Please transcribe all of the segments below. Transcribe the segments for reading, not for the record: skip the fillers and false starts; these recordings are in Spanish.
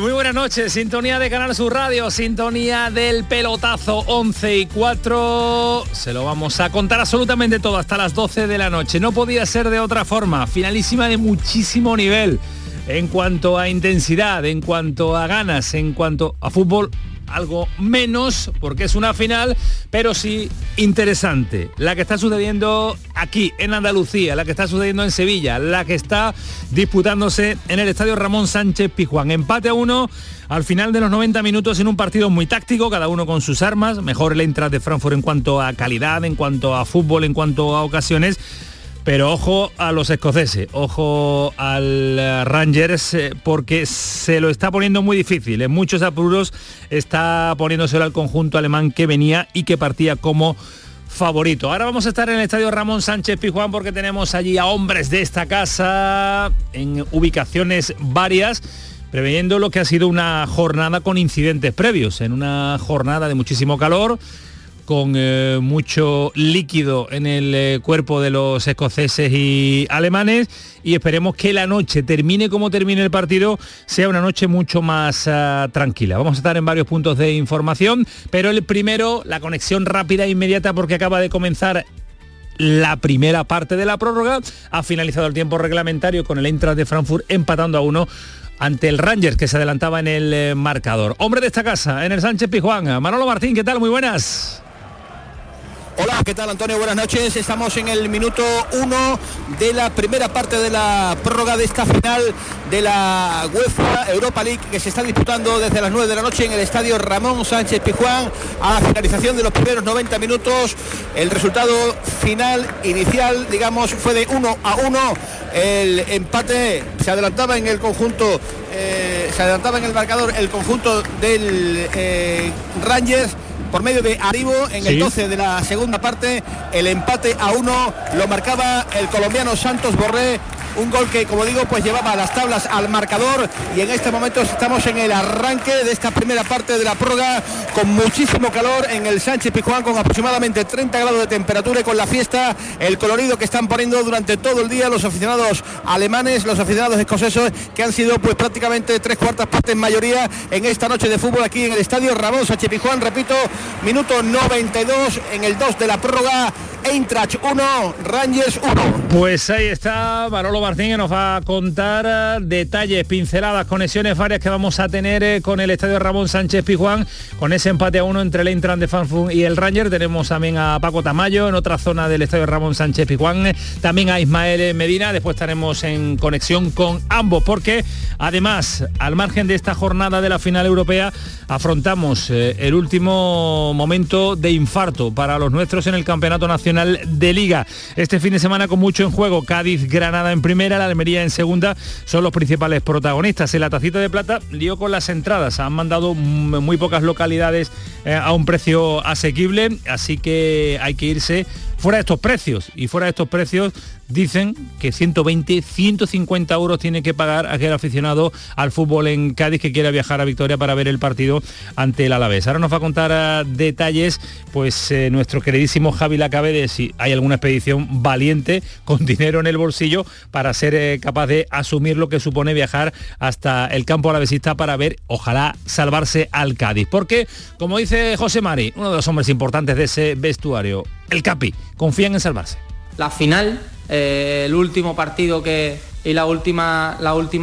Muy buenas noches, sintonía de Canal Sur Radio, sintonía del pelotazo, 11 y 4. Se lo vamos a contar absolutamente todo hasta las 12 de la noche. No podía ser de otra forma, finalísima de muchísimo nivel en cuanto a intensidad, en cuanto a ganas, en cuanto a fútbol, algo menos porque es una final, pero sí interesante. La que está sucediendo aquí en Andalucía, la que está sucediendo en Sevilla, la que está disputándose en el Estadio Ramón Sánchez Pizjuán. Empate a 1 al final de los 90 minutos en un partido muy táctico, cada uno con sus armas. Mejor el Eintracht de Frankfurt en cuanto a calidad, en cuanto a fútbol, en cuanto a ocasiones. Pero ojo a los escoceses, ojo al Rangers, porque se lo está poniendo muy difícil. En muchos apuros está poniéndoselo al conjunto alemán que venía y que partía como favorito. Ahora vamos a estar en el Estadio Ramón Sánchez Pizjuán porque tenemos allí a hombres de esta casa en ubicaciones varias, preveyendo lo que ha sido una jornada con incidentes previos, en una jornada de muchísimo calor, con mucho líquido en el cuerpo de los escoceses y alemanes, y esperemos que la noche, termine como termine el partido, sea una noche mucho más tranquila. Vamos a estar en varios puntos de información, pero el primero, la conexión rápida e inmediata, porque acaba de comenzar la primera parte de la prórroga. Ha finalizado el tiempo reglamentario con el Eintracht de Frankfurt empatando a 1 ante el Rangers, que se adelantaba en el marcador. Hombre de esta casa, en el Sánchez Pizjuán, Manolo Martín, ¿qué tal? Muy buenas. Hola, ¿qué tal, Antonio? Buenas noches. Estamos en el minuto 1 de la primera parte de la prórroga de esta final de la UEFA Europa League, que se está disputando desde las 9 de la noche en el Estadio Ramón Sánchez Pizjuán. A la finalización de los primeros 90 minutos, el resultado final inicial, digamos, fue de 1-1. El empate se adelantaba en el conjunto, el conjunto del Rangers, por medio de Aribo, en el 12 de la segunda parte. El empate a 1 lo marcaba el colombiano Santos Borré, un gol que, como digo, pues llevaba las tablas al marcador, y en este momento estamos en el arranque de esta primera parte de la prórroga, con muchísimo calor en el Sánchez Pizjuán, con aproximadamente 30 grados de temperatura, y con la fiesta, el colorido que están poniendo durante todo el día los aficionados alemanes, los aficionados escoceses, que han sido pues prácticamente tres cuartas partes mayoría en esta noche de fútbol aquí en el Estadio Ramón Sánchez Pizjuán. Repito, minuto 92 en el 2 de la prórroga, Eintracht 1, Rangers 1. Pues ahí está Manolo Martín, que nos va a contar detalles, pinceladas, conexiones varias que vamos a tener con el Estadio Ramón Sánchez Pizjuán, con ese empate a 1 entre el Eintracht de Frankfurt y el Rangers. Tenemos también a Paco Tamayo en otra zona del Estadio Ramón Sánchez Pizjuán, también a Ismael Medina. Después estaremos en conexión con ambos, porque además, al margen de esta jornada de la final europea, afrontamos el último momento de infarto para los nuestros en el Campeonato Nacional de Liga. Este fin de semana con mucho en juego: Cádiz, Granada en primera, la Almería en segunda, son los principales protagonistas. En la Tacita de Plata, lío con las entradas, han mandado muy pocas localidades a un precio asequible, así que hay que irse fuera de estos precios, y fuera de estos precios dicen que 120, 150 euros tiene que pagar aquel aficionado al fútbol en Cádiz que quiera viajar a Vitoria para ver el partido ante el Alavés. Ahora nos va a contar detalles pues nuestro queridísimo Javi Lacabe, de si hay alguna expedición valiente con dinero en el bolsillo para ser capaz de asumir lo que supone viajar hasta el campo alavesista para ver, ojalá, salvarse al Cádiz. Porque, como dice José Mari, uno de los hombres importantes de ese vestuario, el Capi, confían en salvarse. La final, el último partido y la última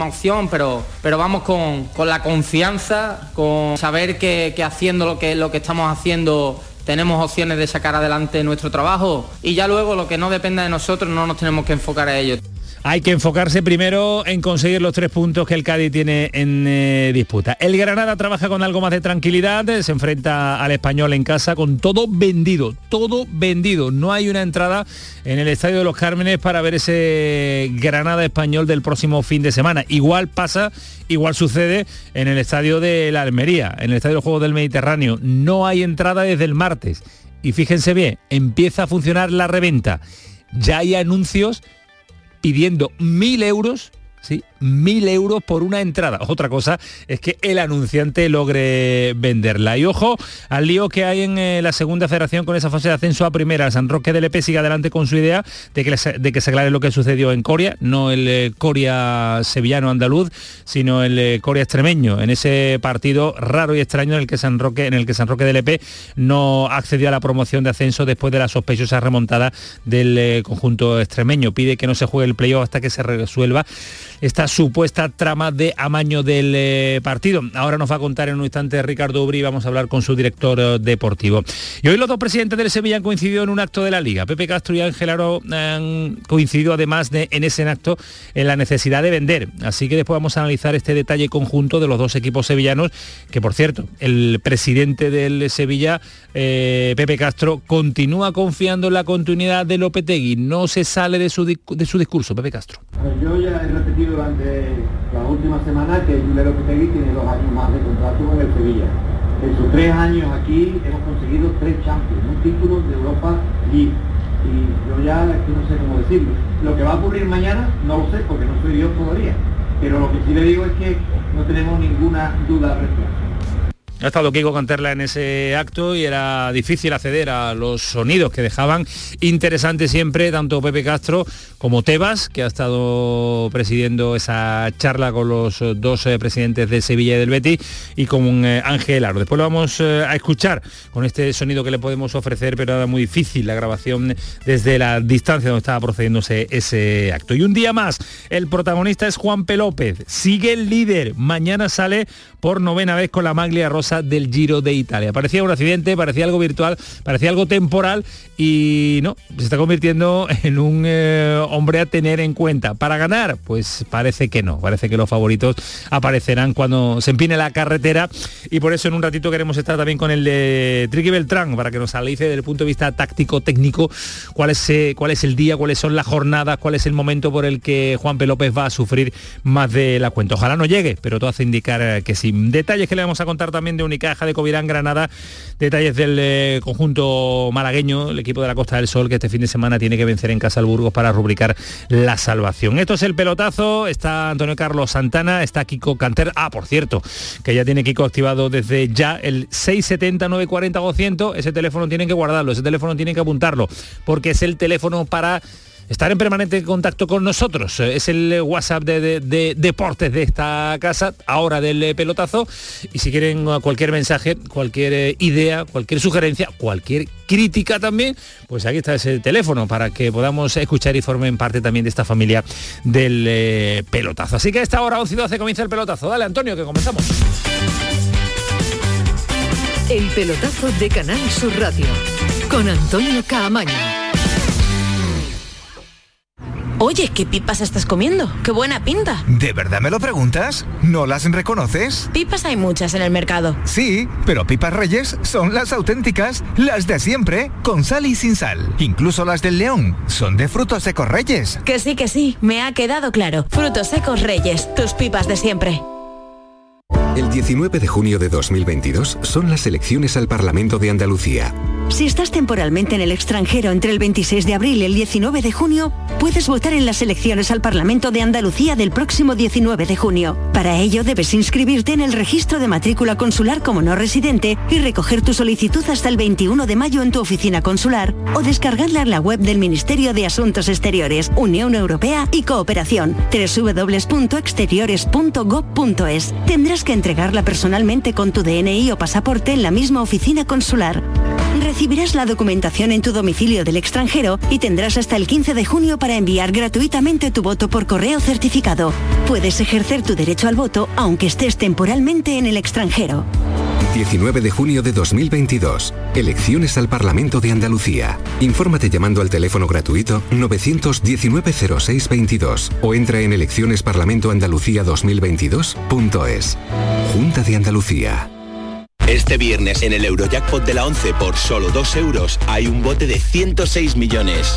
opción, pero vamos con la confianza, con saber que haciendo lo que estamos haciendo tenemos opciones de sacar adelante nuestro trabajo y ya luego lo que no dependa de nosotros no nos tenemos que enfocar a ello. Hay que enfocarse primero en conseguir los 3 puntos que el Cádiz tiene en disputa. El Granada trabaja con algo más de tranquilidad, se enfrenta al Español en casa con todo vendido. No hay una entrada en el Estadio de los Cármenes para ver ese Granada Español del próximo fin de semana. Igual sucede en el Estadio de la Almería, en el Estadio de los Juegos del Mediterráneo. No hay entrada desde el martes. Y fíjense bien, empieza a funcionar la reventa. Ya hay anuncios pidiendo 1.000 euros, ¿sí? 1.000 euros por una entrada. Otra cosa es que el anunciante logre venderla. Y ojo al lío que hay en la segunda federación con esa fase de ascenso a primera. San Roque de Lepe sigue adelante con su idea de que se aclare lo que sucedió en Coria, no el Coria sevillano-andaluz, sino el Coria extremeño, en ese partido raro y extraño en el que San Roque de Lepe no accedió a la promoción de ascenso después de la sospechosa remontada del conjunto extremeño. Pide que no se juegue el playoff hasta que se resuelva esta supuesta trama de amaño del partido. Ahora nos va a contar en un instante Ricardo Ubri, vamos a hablar con su director deportivo. Y hoy los dos presidentes del Sevilla han coincidido en un acto de la Liga. Pepe Castro y Ángel Aro han coincidido además en ese acto en la necesidad de vender. Así que después vamos a analizar este detalle conjunto de los dos equipos sevillanos, que por cierto, el presidente del Sevilla, Pepe Castro, continúa confiando en la continuidad de Lopetegui. No se sale de su discurso, Pepe Castro. Yo ya he repetido durante la última semana que Julen Lopetegui tiene 2 años más de contrato con el Sevilla. En sus 3 años aquí hemos conseguido 3 Champions, un título de Europa League. Y yo ya aquí no sé cómo decirlo. Lo que va a ocurrir mañana no lo sé porque no soy Dios todavía. Pero lo que sí le digo es que no tenemos ninguna duda al respecto. Ha estado Kiko Canterla en ese acto y era difícil acceder a los sonidos que dejaban interesante siempre tanto Pepe Castro como Tebas, que ha estado presidiendo esa charla con los dos presidentes de Sevilla y del Betis, y con Ángel Aro. Después lo vamos a escuchar con este sonido que le podemos ofrecer, pero era muy difícil la grabación desde la distancia donde estaba procediéndose ese acto. Y un día más, el protagonista es Juanpe López, sigue el líder, mañana sale por 9ª vez con la maglia rosa del Giro de Italia. Parecía un accidente, parecía algo virtual, parecía algo temporal y no, se está convirtiendo en un hombre a tener en cuenta. ¿Para ganar? Pues parece que no, parece que los favoritos aparecerán cuando se empine la carretera y por eso en un ratito queremos estar también con el de Triqui Beltrán para que nos analice desde el punto de vista táctico, técnico, cuál es el día, cuáles son las jornadas, cuál es el momento por el que Juanpe López va a sufrir más de la cuenta. Ojalá no llegue, pero todo hace indicar que sí. Detalles que le vamos a contar también de Unicaja, de Covirán, Granada, detalles del conjunto malagueño, el equipo de la Costa del Sol, que este fin de semana tiene que vencer en casa al Burgos para rubricar la salvación. Esto es El Pelotazo, está Antonio Carlos Santana, está Kiko Canter. Ah, por cierto, que ya tiene Kiko activado desde ya el 670-940-200, ese teléfono tienen que guardarlo, ese teléfono tienen que apuntarlo, porque es el teléfono para estar en permanente contacto con nosotros. Es el WhatsApp de deportes de esta casa, ahora del Pelotazo. Y si quieren cualquier mensaje, cualquier idea, cualquier sugerencia, cualquier crítica también, pues aquí está ese teléfono para que podamos escuchar y formen parte también de esta familia del Pelotazo. Así que a esta hora, 11 y 12, comienza El Pelotazo. Dale, Antonio, que comenzamos. El Pelotazo de Canal Sur Radio, con Antonio Caamaño. Oye, ¿qué pipas estás comiendo? ¡Qué buena pinta! ¿De verdad me lo preguntas? ¿No las reconoces? Pipas hay muchas en el mercado. Sí, pero Pipas Reyes son las auténticas, las de siempre, con sal y sin sal. Incluso las del León son de Frutos Secos Reyes. Que sí, me ha quedado claro. Frutos Secos Reyes, tus pipas de siempre. El 19 de junio de 2022 son las elecciones al Parlamento de Andalucía. Si estás temporalmente en el extranjero entre el 26 de abril y el 19 de junio, puedes votar en las elecciones al Parlamento de Andalucía del próximo 19 de junio. Para ello debes inscribirte en el registro de matrícula consular como no residente y recoger tu solicitud hasta el 21 de mayo en tu oficina consular o descargarla en la web del Ministerio de Asuntos Exteriores, Unión Europea y Cooperación, www.exteriores.gov.es. Tendrás que entregarla personalmente con tu DNI o pasaporte en la misma oficina consular. Recibirás la documentación en tu domicilio del extranjero y tendrás hasta el 15 de junio para enviar gratuitamente tu voto por correo certificado. Puedes ejercer tu derecho al voto aunque estés temporalmente en el extranjero. 19 de junio de 2022. Elecciones al Parlamento de Andalucía. Infórmate llamando al teléfono gratuito 919 06 22 o entra en eleccionesparlamentoandalucía2022.es. Junta de Andalucía. Este viernes en el Eurojackpot de la ONCE por solo 2 euros hay un bote de 106 millones.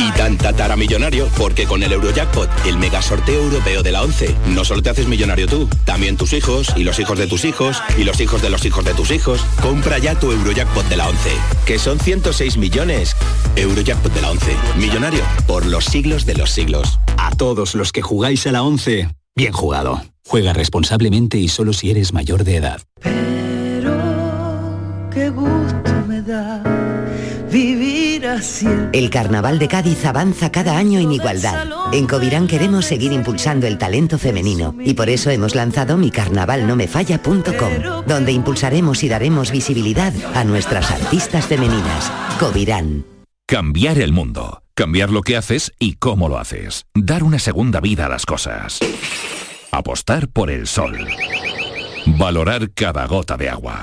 Y tan tataramillonario porque con el Eurojackpot, el mega sorteo europeo de la ONCE, no solo te haces millonario tú, también tus hijos y los hijos de tus hijos y los hijos de los hijos de tus hijos. Compra ya tu Eurojackpot de la ONCE, que son 106 millones. Eurojackpot de la ONCE, millonario por los siglos de los siglos. A todos los que jugáis a la ONCE, bien jugado. Juega responsablemente y solo si eres mayor de edad. Pero qué gusto me da vivir así. El Carnaval de Cádiz avanza cada año en igualdad. En Covirán queremos seguir impulsando el talento femenino y por eso hemos lanzado micarnavalnomefalla.com, donde impulsaremos y daremos visibilidad a nuestras artistas femeninas. Covirán. Cambiar el mundo. Cambiar lo que haces y cómo lo haces. Dar una segunda vida a las cosas. Apostar por el sol. Valorar cada gota de agua.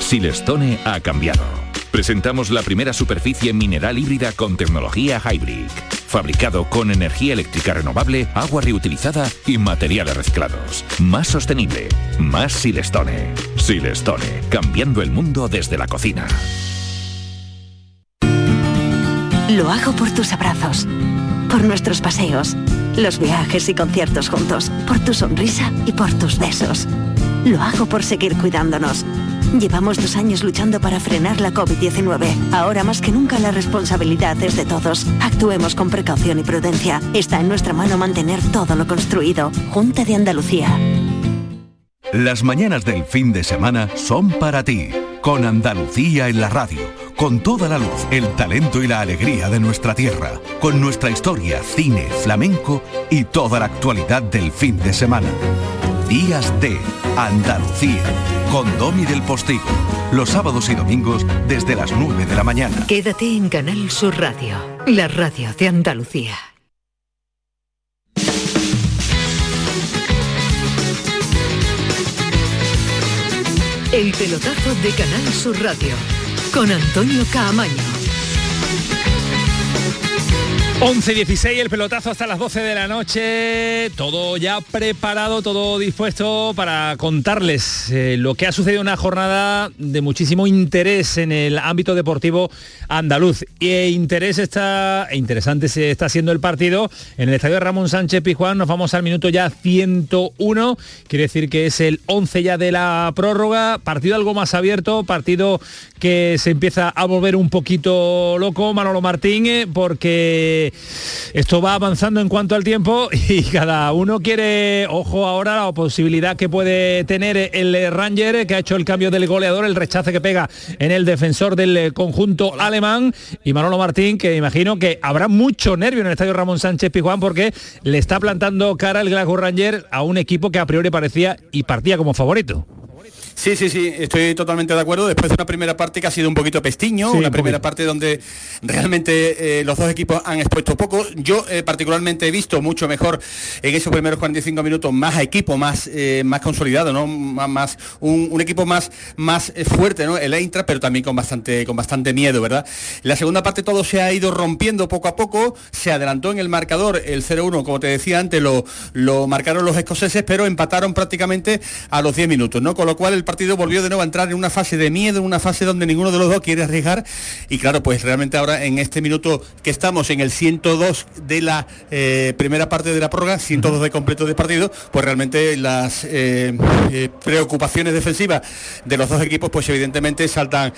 Silestone ha cambiado. Presentamos la primera superficie mineral híbrida con tecnología Hybrid. Fabricado con energía eléctrica renovable, agua reutilizada y materiales reciclados. Más sostenible. Más Silestone. Silestone. Cambiando el mundo desde la cocina. Lo hago por tus abrazos, por nuestros paseos, los viajes y conciertos juntos, por tu sonrisa y por tus besos. Lo hago por seguir cuidándonos. Llevamos 2 años luchando para frenar la COVID-19. Ahora más que nunca la responsabilidad es de todos. Actuemos con precaución y prudencia. Está en nuestra mano mantener todo lo construido. Junta de Andalucía. Las mañanas del fin de semana son para ti, con Andalucía en la radio, con toda la luz, el talento y la alegría de nuestra tierra, con nuestra historia, cine, flamenco y toda la actualidad del fin de semana. Días de Andalucía, con Domi del Postigo, los sábados y domingos desde las 9 de la mañana. Quédate en Canal Sur Radio, la radio de Andalucía. El pelotazo de Canal Sur Radio, con Antonio Caamaño. 11:16, el pelotazo hasta las 12 de la noche. Todo ya preparado, todo dispuesto para contarles lo que ha sucedido en una jornada de muchísimo interés en el ámbito deportivo andaluz. Interesante se está haciendo el partido en el Estadio Ramón Sánchez Pizjuán. Nos vamos al minuto ya 101. Quiere decir que es el 11 ya de la prórroga. Partido algo más abierto, partido que se empieza a volver un poquito loco, Manolo Martín, porque esto va avanzando en cuanto al tiempo y cada uno quiere, ojo ahora, la posibilidad que puede tener el Ranger, que ha hecho el cambio del goleador, el rechace que pega en el defensor del conjunto alemán, y Manolo Martín, que imagino que habrá mucho nervio en el Estadio Ramón Sánchez Pizjuán porque le está plantando cara el Glasgow Ranger a un equipo que a priori parecía y partía como favorito. Sí, estoy totalmente de acuerdo. Después de una primera parte que ha sido un poquito pestiño, sí, una primera parte donde realmente los dos equipos han expuesto poco. Yo particularmente he visto mucho mejor en esos primeros 45 minutos más a equipo, más consolidado, ¿no? Más un equipo más fuerte, ¿no? El Eintracht, pero también con bastante miedo, ¿verdad? La segunda parte todo se ha ido rompiendo poco a poco, se adelantó en el marcador el 0-1, como te decía antes, lo marcaron los escoceses, pero empataron prácticamente a los 10 minutos, ¿no? Con lo cual el partido volvió de nuevo a entrar en una fase de miedo, en una fase donde ninguno de los dos quiere arriesgar, y claro, pues realmente ahora en este minuto que estamos en el 102 de la primera parte de la prórroga, 102 de completo de partido, pues realmente las preocupaciones defensivas de los dos equipos pues evidentemente saltan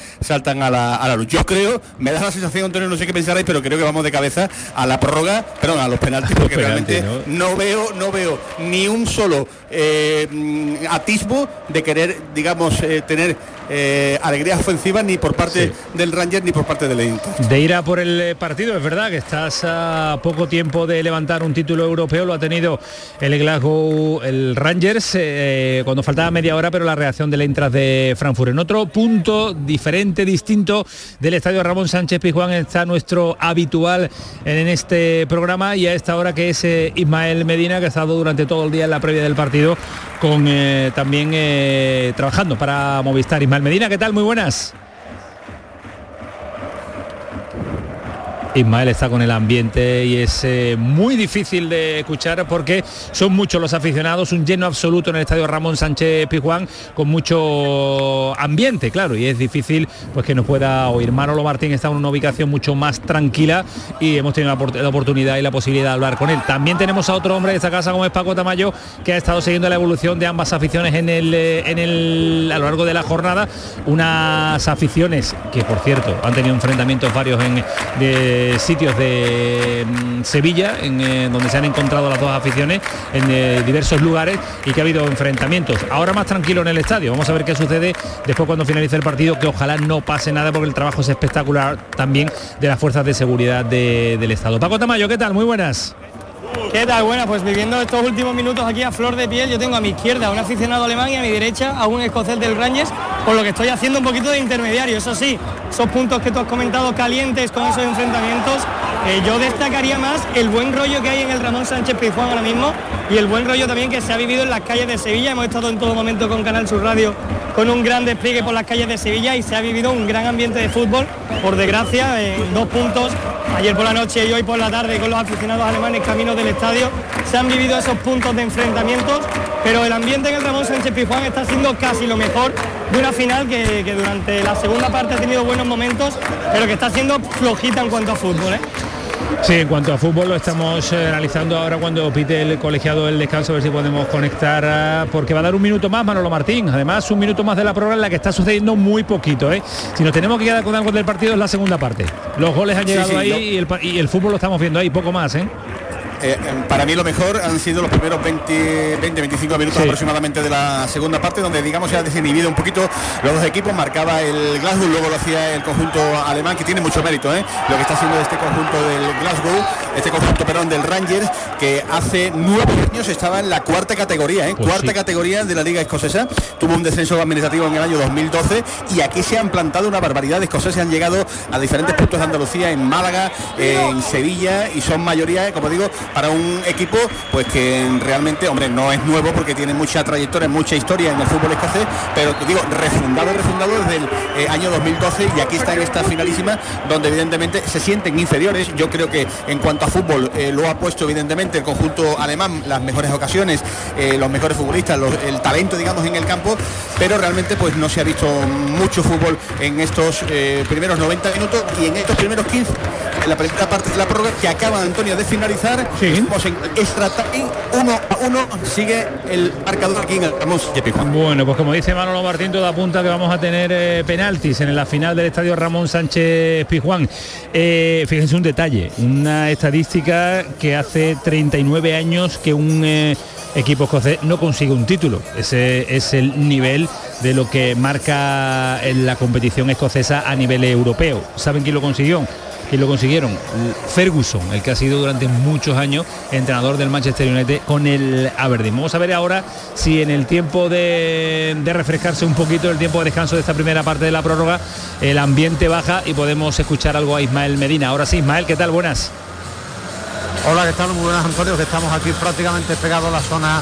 a la luz. Yo creo, me da la sensación, Antonio, no sé qué pensaréis, pero creo que vamos de cabeza a la prórroga, perdón, a los penaltis, porque realmente no veo ni un solo atisbo de querer digamos, tener alegrías ofensivas ni por parte del Rangers ni por parte del Eintracht. De ir a por el partido, es verdad que estás a poco tiempo de levantar un título europeo, lo ha tenido el Glasgow, el Rangers, cuando faltaba media hora, pero la reacción del Eintracht de Frankfurt. En otro punto diferente, distinto del Estadio Ramón Sánchez Pizjuán está nuestro habitual en este programa y a esta hora, que es Ismael Medina, que ha estado durante todo el día en la previa del partido con también trabajando para Movistar. Ismael Medina, ¿qué tal? Muy buenas. Ismael está con el ambiente y es muy difícil de escuchar porque son muchos los aficionados, un lleno absoluto en el Estadio Ramón Sánchez Pizjuán, con mucho ambiente, claro, y es difícil pues que nos pueda oír. Manolo Martín está en una ubicación mucho más tranquila y hemos tenido la oportunidad y la posibilidad de hablar con él. También tenemos a otro hombre de esta casa como es Paco Tamayo, que ha estado siguiendo la evolución de ambas aficiones a lo largo de la jornada, unas aficiones que, por cierto, han tenido enfrentamientos varios sitios de Sevilla, donde se han encontrado las dos aficiones en diversos lugares y que ha habido enfrentamientos. Ahora más tranquilo en el estadio, vamos a ver qué sucede después cuando finalice el partido, que ojalá no pase nada porque el trabajo es espectacular también de las fuerzas de seguridad del Estado. Paco Tamayo, ¿qué tal? Muy buenas. ¿Qué tal? Buenas, pues viviendo estos últimos minutos aquí a flor de piel. Yo tengo a mi izquierda a un aficionado alemán y a mi derecha a un escocés del Rangers, por lo que estoy haciendo un poquito de intermediario. Eso sí, esos puntos que tú has comentado calientes con esos enfrentamientos, yo destacaría más el buen rollo que hay en el Ramón Sánchez Pizjuán ahora mismo y el buen rollo también que se ha vivido en las calles de Sevilla. Hemos estado en todo momento con Canal Sur Radio con un gran despliegue por las calles de Sevilla y se ha vivido un gran ambiente de fútbol, por desgracia, dos puntos ayer por la noche y hoy por la tarde con los aficionados alemanes camino del estadio. Se han vivido esos puntos de enfrentamientos, pero el ambiente en el Ramón Sánchez Pizjuán está siendo casi lo mejor de una final que durante la segunda parte ha tenido buenos momentos, pero que está siendo flojita en cuanto a fútbol, ¿eh? Sí, en cuanto a fútbol lo estamos analizando ahora cuando pite el colegiado el descanso, a ver si podemos conectar, porque va a dar un minuto más Manolo Martín, además un minuto más de la prórroga en la que está sucediendo muy poquito, ¿eh? Si nos tenemos que quedar con algo del partido es la segunda parte, los goles han llegado ahí, ¿no? y el fútbol lo estamos viendo ahí, poco más, ¿eh? Para mí lo mejor han sido los primeros 20-25 minutos aproximadamente de la segunda parte, donde digamos se ha desinhibido un poquito los dos equipos. Marcaba el Glasgow, luego lo hacía el conjunto alemán, que tiene mucho mérito, ¿eh? Lo que está haciendo este conjunto del Glasgow, del Rangers, que hace 9 años estaba en la cuarta categoría, ¿eh? Pues cuarta categoría de la liga escocesa, tuvo un descenso administrativo en el año 2012 y aquí se han plantado una barbaridad de escoceses, han llegado a diferentes puntos de Andalucía, en Málaga, en Sevilla, y son mayoría, como digo, para un equipo pues que realmente, hombre, no es nuevo porque tiene mucha trayectoria, mucha historia en el fútbol escocés, pero digo, refundado desde el año 2012 y aquí está en esta finalísima donde evidentemente se sienten inferiores. Yo creo que en cuanto a fútbol lo ha puesto evidentemente el conjunto alemán, las mejores ocasiones, los mejores futbolistas, el talento, digamos, en el campo, pero realmente pues no se ha visto mucho fútbol en estos primeros 90 minutos y en estos primeros 15, en la primera parte de la prórroga que acaba Antonio de finalizar. Sí. Uno sigue el marcador aquí en el Ramón Sánchez Pizjuán. Bueno, pues como dice Manolo Martín, todo apunta que vamos a tener penaltis en la final del Estadio Ramón Sánchez Pizjuán. Fíjense un detalle, una estadística que hace 39 años que un equipo escocés no consigue un título. Ese es el nivel de lo que marca en la competición escocesa a nivel europeo. ¿Saben quién lo consiguió? Y lo consiguieron Ferguson, el que ha sido durante muchos años entrenador del Manchester United con el Aberdeen. Vamos a ver ahora si en el tiempo de refrescarse un poquito, el tiempo de descanso de esta primera parte de la prórroga, el ambiente baja y podemos escuchar algo a Ismael Medina. Ahora sí, Ismael, ¿qué tal? Buenas. Hola, ¿qué tal? Muy buenas, Antonio, que estamos aquí prácticamente pegados a la zona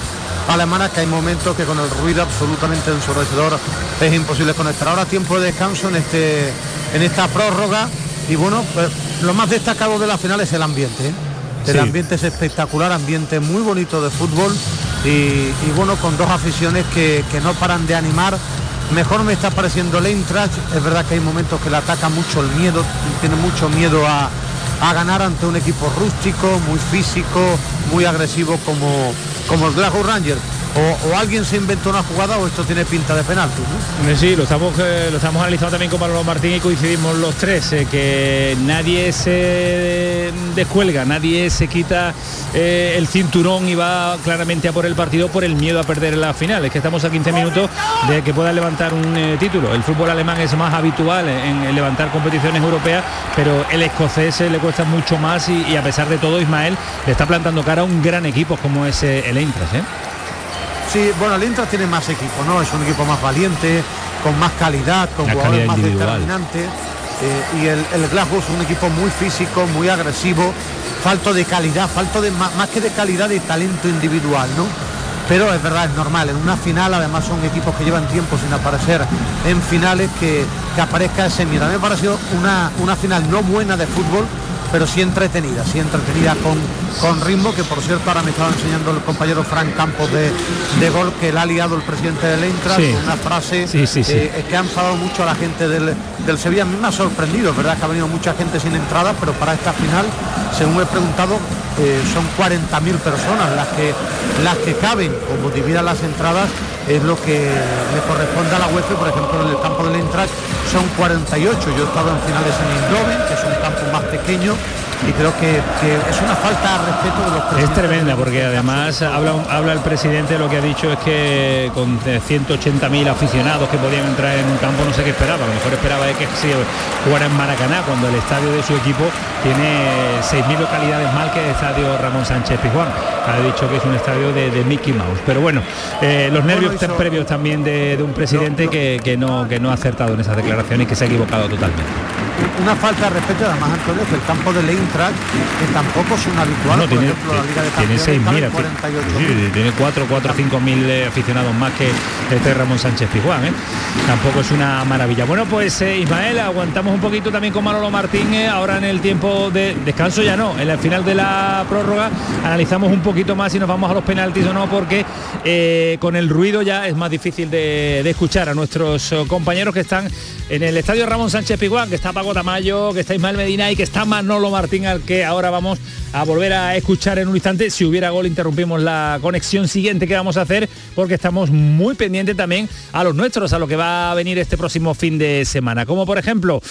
alemana, que hay momentos que con el ruido absolutamente ensordecedor es imposible conectar. Ahora tiempo de descanso en esta prórroga. Y bueno, pues lo más destacado de la final es el ambiente, ¿eh? El ambiente es espectacular, ambiente muy bonito de fútbol y bueno, con dos aficiones que no paran de animar. Mejor me está pareciendo el Eintracht. Es verdad que hay momentos que le ataca mucho el miedo, tiene mucho miedo a ganar ante un equipo rústico, muy físico, muy agresivo como el Glasgow Rangers. o alguien se inventó una jugada o esto tiene pinta de penalti, ¿no? Sí, lo estamos analizando también con Manolo Martín y coincidimos los tres, que nadie se descuelga, nadie se quita el cinturón y va claramente a por el partido por el miedo a perder la final. Es que estamos a 15 minutos de que pueda levantar un título. El fútbol alemán es más habitual en levantar competiciones europeas, pero el escocés le cuesta mucho más y a pesar de todo, Ismael le está plantando cara a un gran equipo como es el Eintracht, ¿eh? Sí, bueno, el Eintracht tiene más equipo, ¿no? Es un equipo más valiente, con más calidad, con jugadores más determinantes. Y el Glasgow es un equipo muy físico, muy agresivo, falto de calidad, falto de más que de calidad de talento individual, ¿no? Pero es verdad, es normal, en una final además son equipos que llevan tiempo sin aparecer en finales que aparezca ese miedo. A mí me pareció una final no buena de fútbol, pero sí entretenida con ritmo, que por cierto ahora me estaba enseñando el compañero Frank Campos de Gol, que le ha liado el presidente del Eintracht, sí, una frase sí. Que ha enfadado mucho a la gente del Sevilla. A mí me ha sorprendido, es verdad que ha venido mucha gente sin entrada, pero para esta final, según he preguntado, son 40.000 personas las que caben, como dividan las entradas, es lo que le corresponde a la UEFA. Por ejemplo, en el campo del Eintracht son 48, yo he estado en finales en Eindhoven, que es un campo más pequeño, y creo que es una falta de respeto de los presidentes. Es tremenda, porque además habla el presidente, lo que ha dicho es que con 180.000 aficionados que podían entrar en un campo, no sé qué esperaba, a lo mejor esperaba que se jugara en Maracaná, cuando el estadio de su equipo tiene 6.000 localidades más que el Estadio Ramón Sánchez Pizjuán. Ha dicho que es un estadio de Mickey Mouse, pero bueno, los nervios previos también de un presidente que no ha acertado en esas declaraciones y que se ha equivocado totalmente. Una falta de respeto, además, Antonio, que el campo del Eintracht, que tampoco es un habitual, no, por ejemplo, la Liga de Campeones tiene 6.000, 48. Sí, tiene 4 o 5.000 aficionados más que este Ramón Sánchez Pizjuán, ¿eh? Tampoco es una maravilla. Bueno, pues Ismael, aguantamos un poquito también con Manolo Martín, ahora en el tiempo de descanso ya no, en el final de la prórroga analizamos un poquito más si nos vamos a los penaltis o no, porque con el ruido ya es más difícil de escuchar a nuestros compañeros que están en el Estadio Ramón Sánchez Pizjuán, que está Paco Tamayo, que está Ismael Medina y que está Manolo Martín, al que ahora vamos a volver a escuchar en un instante. Si hubiera gol, interrumpimos la conexión siguiente que vamos a hacer, porque estamos muy pendientes también a los nuestros, a lo que va a venir este próximo fin de semana, como por ejemplo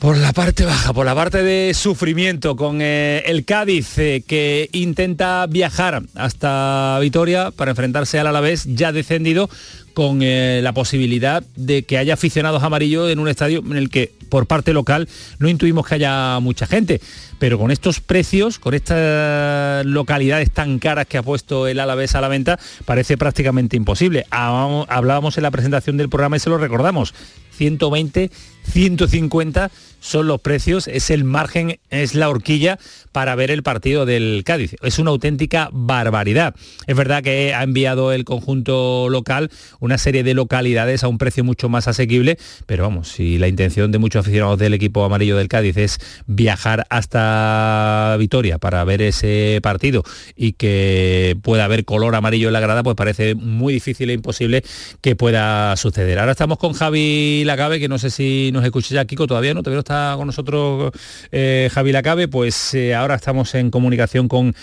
por la parte baja, por la parte de sufrimiento, con el Cádiz que intenta viajar hasta Vitoria para enfrentarse al Alavés, ya descendido, con la posibilidad de que haya aficionados amarillos en un estadio en el que por parte local no intuimos que haya mucha gente, pero con estos precios, con estas localidades tan caras que ha puesto el Alavés a la venta, parece prácticamente imposible. Hablábamos en la presentación del programa y se lo recordamos, 120, 150 son los precios, es el margen, es la horquilla para ver el partido del Cádiz. Es una auténtica barbaridad. Es verdad que ha enviado el conjunto local una serie de localidades a un precio mucho más asequible, pero vamos, si la intención de muchos aficionados del equipo amarillo del Cádiz es viajar hasta Vitoria para ver ese partido y que pueda haber color amarillo en la grada, pues parece muy difícil e imposible que pueda suceder. Ahora estamos con Javi Lacabe, que no sé si nos escucha ya Kiko, todavía no, todavía está con nosotros Javi Lacabe, pues ahora estamos en comunicación con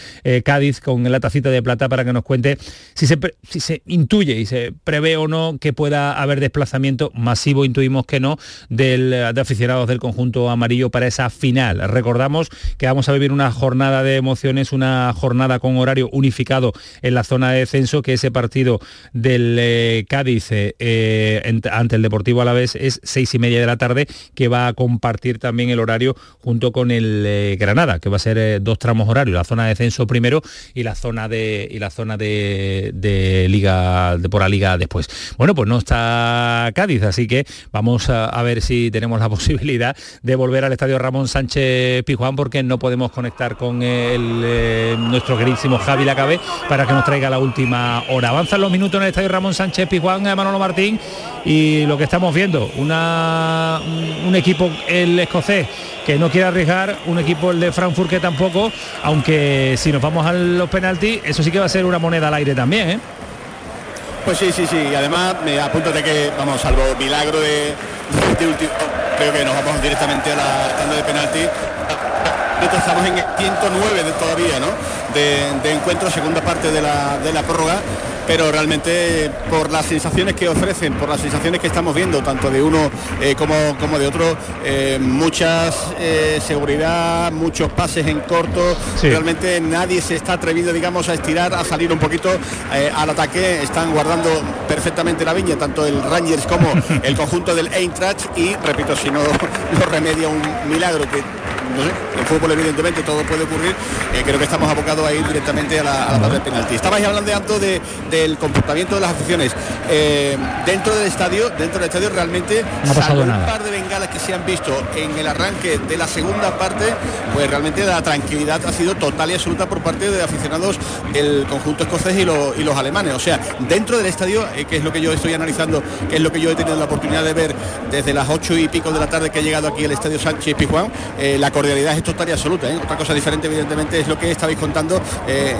Cádiz, con la tacita de plata, para que nos cuente si se intuye y se prevé o no que pueda haber desplazamiento masivo, intuimos que no, de aficionados del conjunto amarillo para esa final. Recordamos que vamos a vivir una jornada de emociones, una jornada con horario unificado en la zona de descenso, que ese partido del Cádiz ante el Deportivo Alavés es 6:30 de la tarde, que va a compartir también el horario junto con el Granada, que va a ser dos tramos horarios, la zona de descenso primero y la zona de liga de por la liga después. Bueno, pues no está Cádiz, así que vamos a ver si tenemos la posibilidad de volver al Estadio Ramón Sánchez Pizjuán, porque no podemos conectar con nuestro queridísimo Javi Lacabe para que nos traiga la última hora. Avanzan los minutos en el Estadio Ramón Sánchez Pizjuán, Manolo Martín, y lo que estamos viendo, un equipo, el escocés, que no quiere arriesgar, un equipo, el de Frankfurt, que tampoco, aunque si nos vamos a los penaltis, eso sí que va a ser una moneda al aire también, ¿eh? Pues sí, y además, apúntate que, vamos, salvo milagro de último, creo que nos vamos directamente a la tanda de penalti. Estamos en 109 todavía, ¿no? de encuentro, segunda parte de la prórroga. pero realmente por las sensaciones que ofrecen, por las sensaciones que estamos viendo, tanto de uno como de otro, muchas seguridad, muchos pases en corto, sí. Realmente nadie se está atreviendo, digamos, a estirar, a salir un poquito al ataque. Están guardando perfectamente la viña, tanto el Rangers como el conjunto del Eintracht, y repito, si no lo remedia un milagro que... No sé, en fútbol evidentemente todo puede ocurrir, creo que estamos abocados a ir directamente a la tanda de penalti. Estabais hablando del comportamiento de las aficiones dentro del estadio realmente no ha pasado nada. Un par de bengalas que se han visto en el arranque de la segunda parte, pues realmente la tranquilidad ha sido total y absoluta por parte de aficionados del conjunto escocés y los alemanes. O sea, dentro del estadio, que es lo que yo estoy analizando, que es lo que yo he tenido la oportunidad de ver desde las 8:00 de la tarde que he llegado aquí al Estadio Sánchez Pizjuán, la cordialidad es total y absoluta, ¿eh? Otra cosa diferente evidentemente es lo que estabais contando,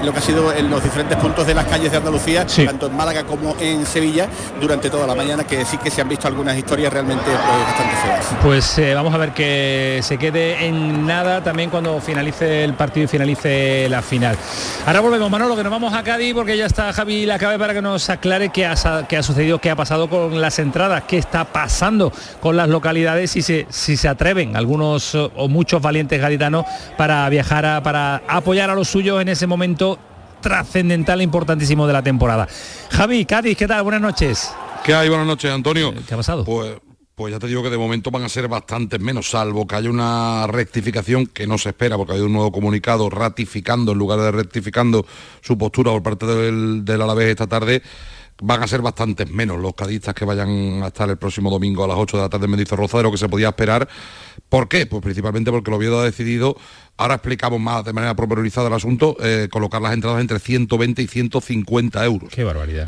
lo que ha sido en los diferentes puntos de las calles de Andalucía, sí. Tanto en Málaga como en Sevilla durante toda la mañana, que sí que se han visto algunas historias realmente bastante feas. Pues vamos a ver que se quede en nada también cuando finalice el partido y finalice la final. Ahora volvemos, Manolo, que nos vamos a Cádiz porque ya está Javi Lacabe para que nos aclare qué ha sucedido, qué ha pasado con las entradas, qué está pasando con las localidades, si se atreven algunos o muchos valientes gaditanos para viajar para apoyar a los suyos en ese momento trascendental e importantísimo de la temporada. Javi, Cádiz, ¿qué tal? Buenas noches. ¿Qué hay? Buenas noches, Antonio. ¿Qué ha pasado? Pues ya te digo que de momento van a ser bastantes menos, salvo que haya una rectificación que no se espera, porque hay un nuevo comunicado ratificando, en lugar de rectificando su postura por parte del Alavés esta tarde. Van a ser bastantes menos los cadistas que vayan a estar el próximo domingo a las 8 de la tarde en Mendizorroza de lo que se podía esperar. ¿Por qué? Pues principalmente porque el Oviedo ha decidido, ahora explicamos más de manera pormenorizada el asunto, colocar las entradas entre 120 y 150 euros. ¡Qué barbaridad!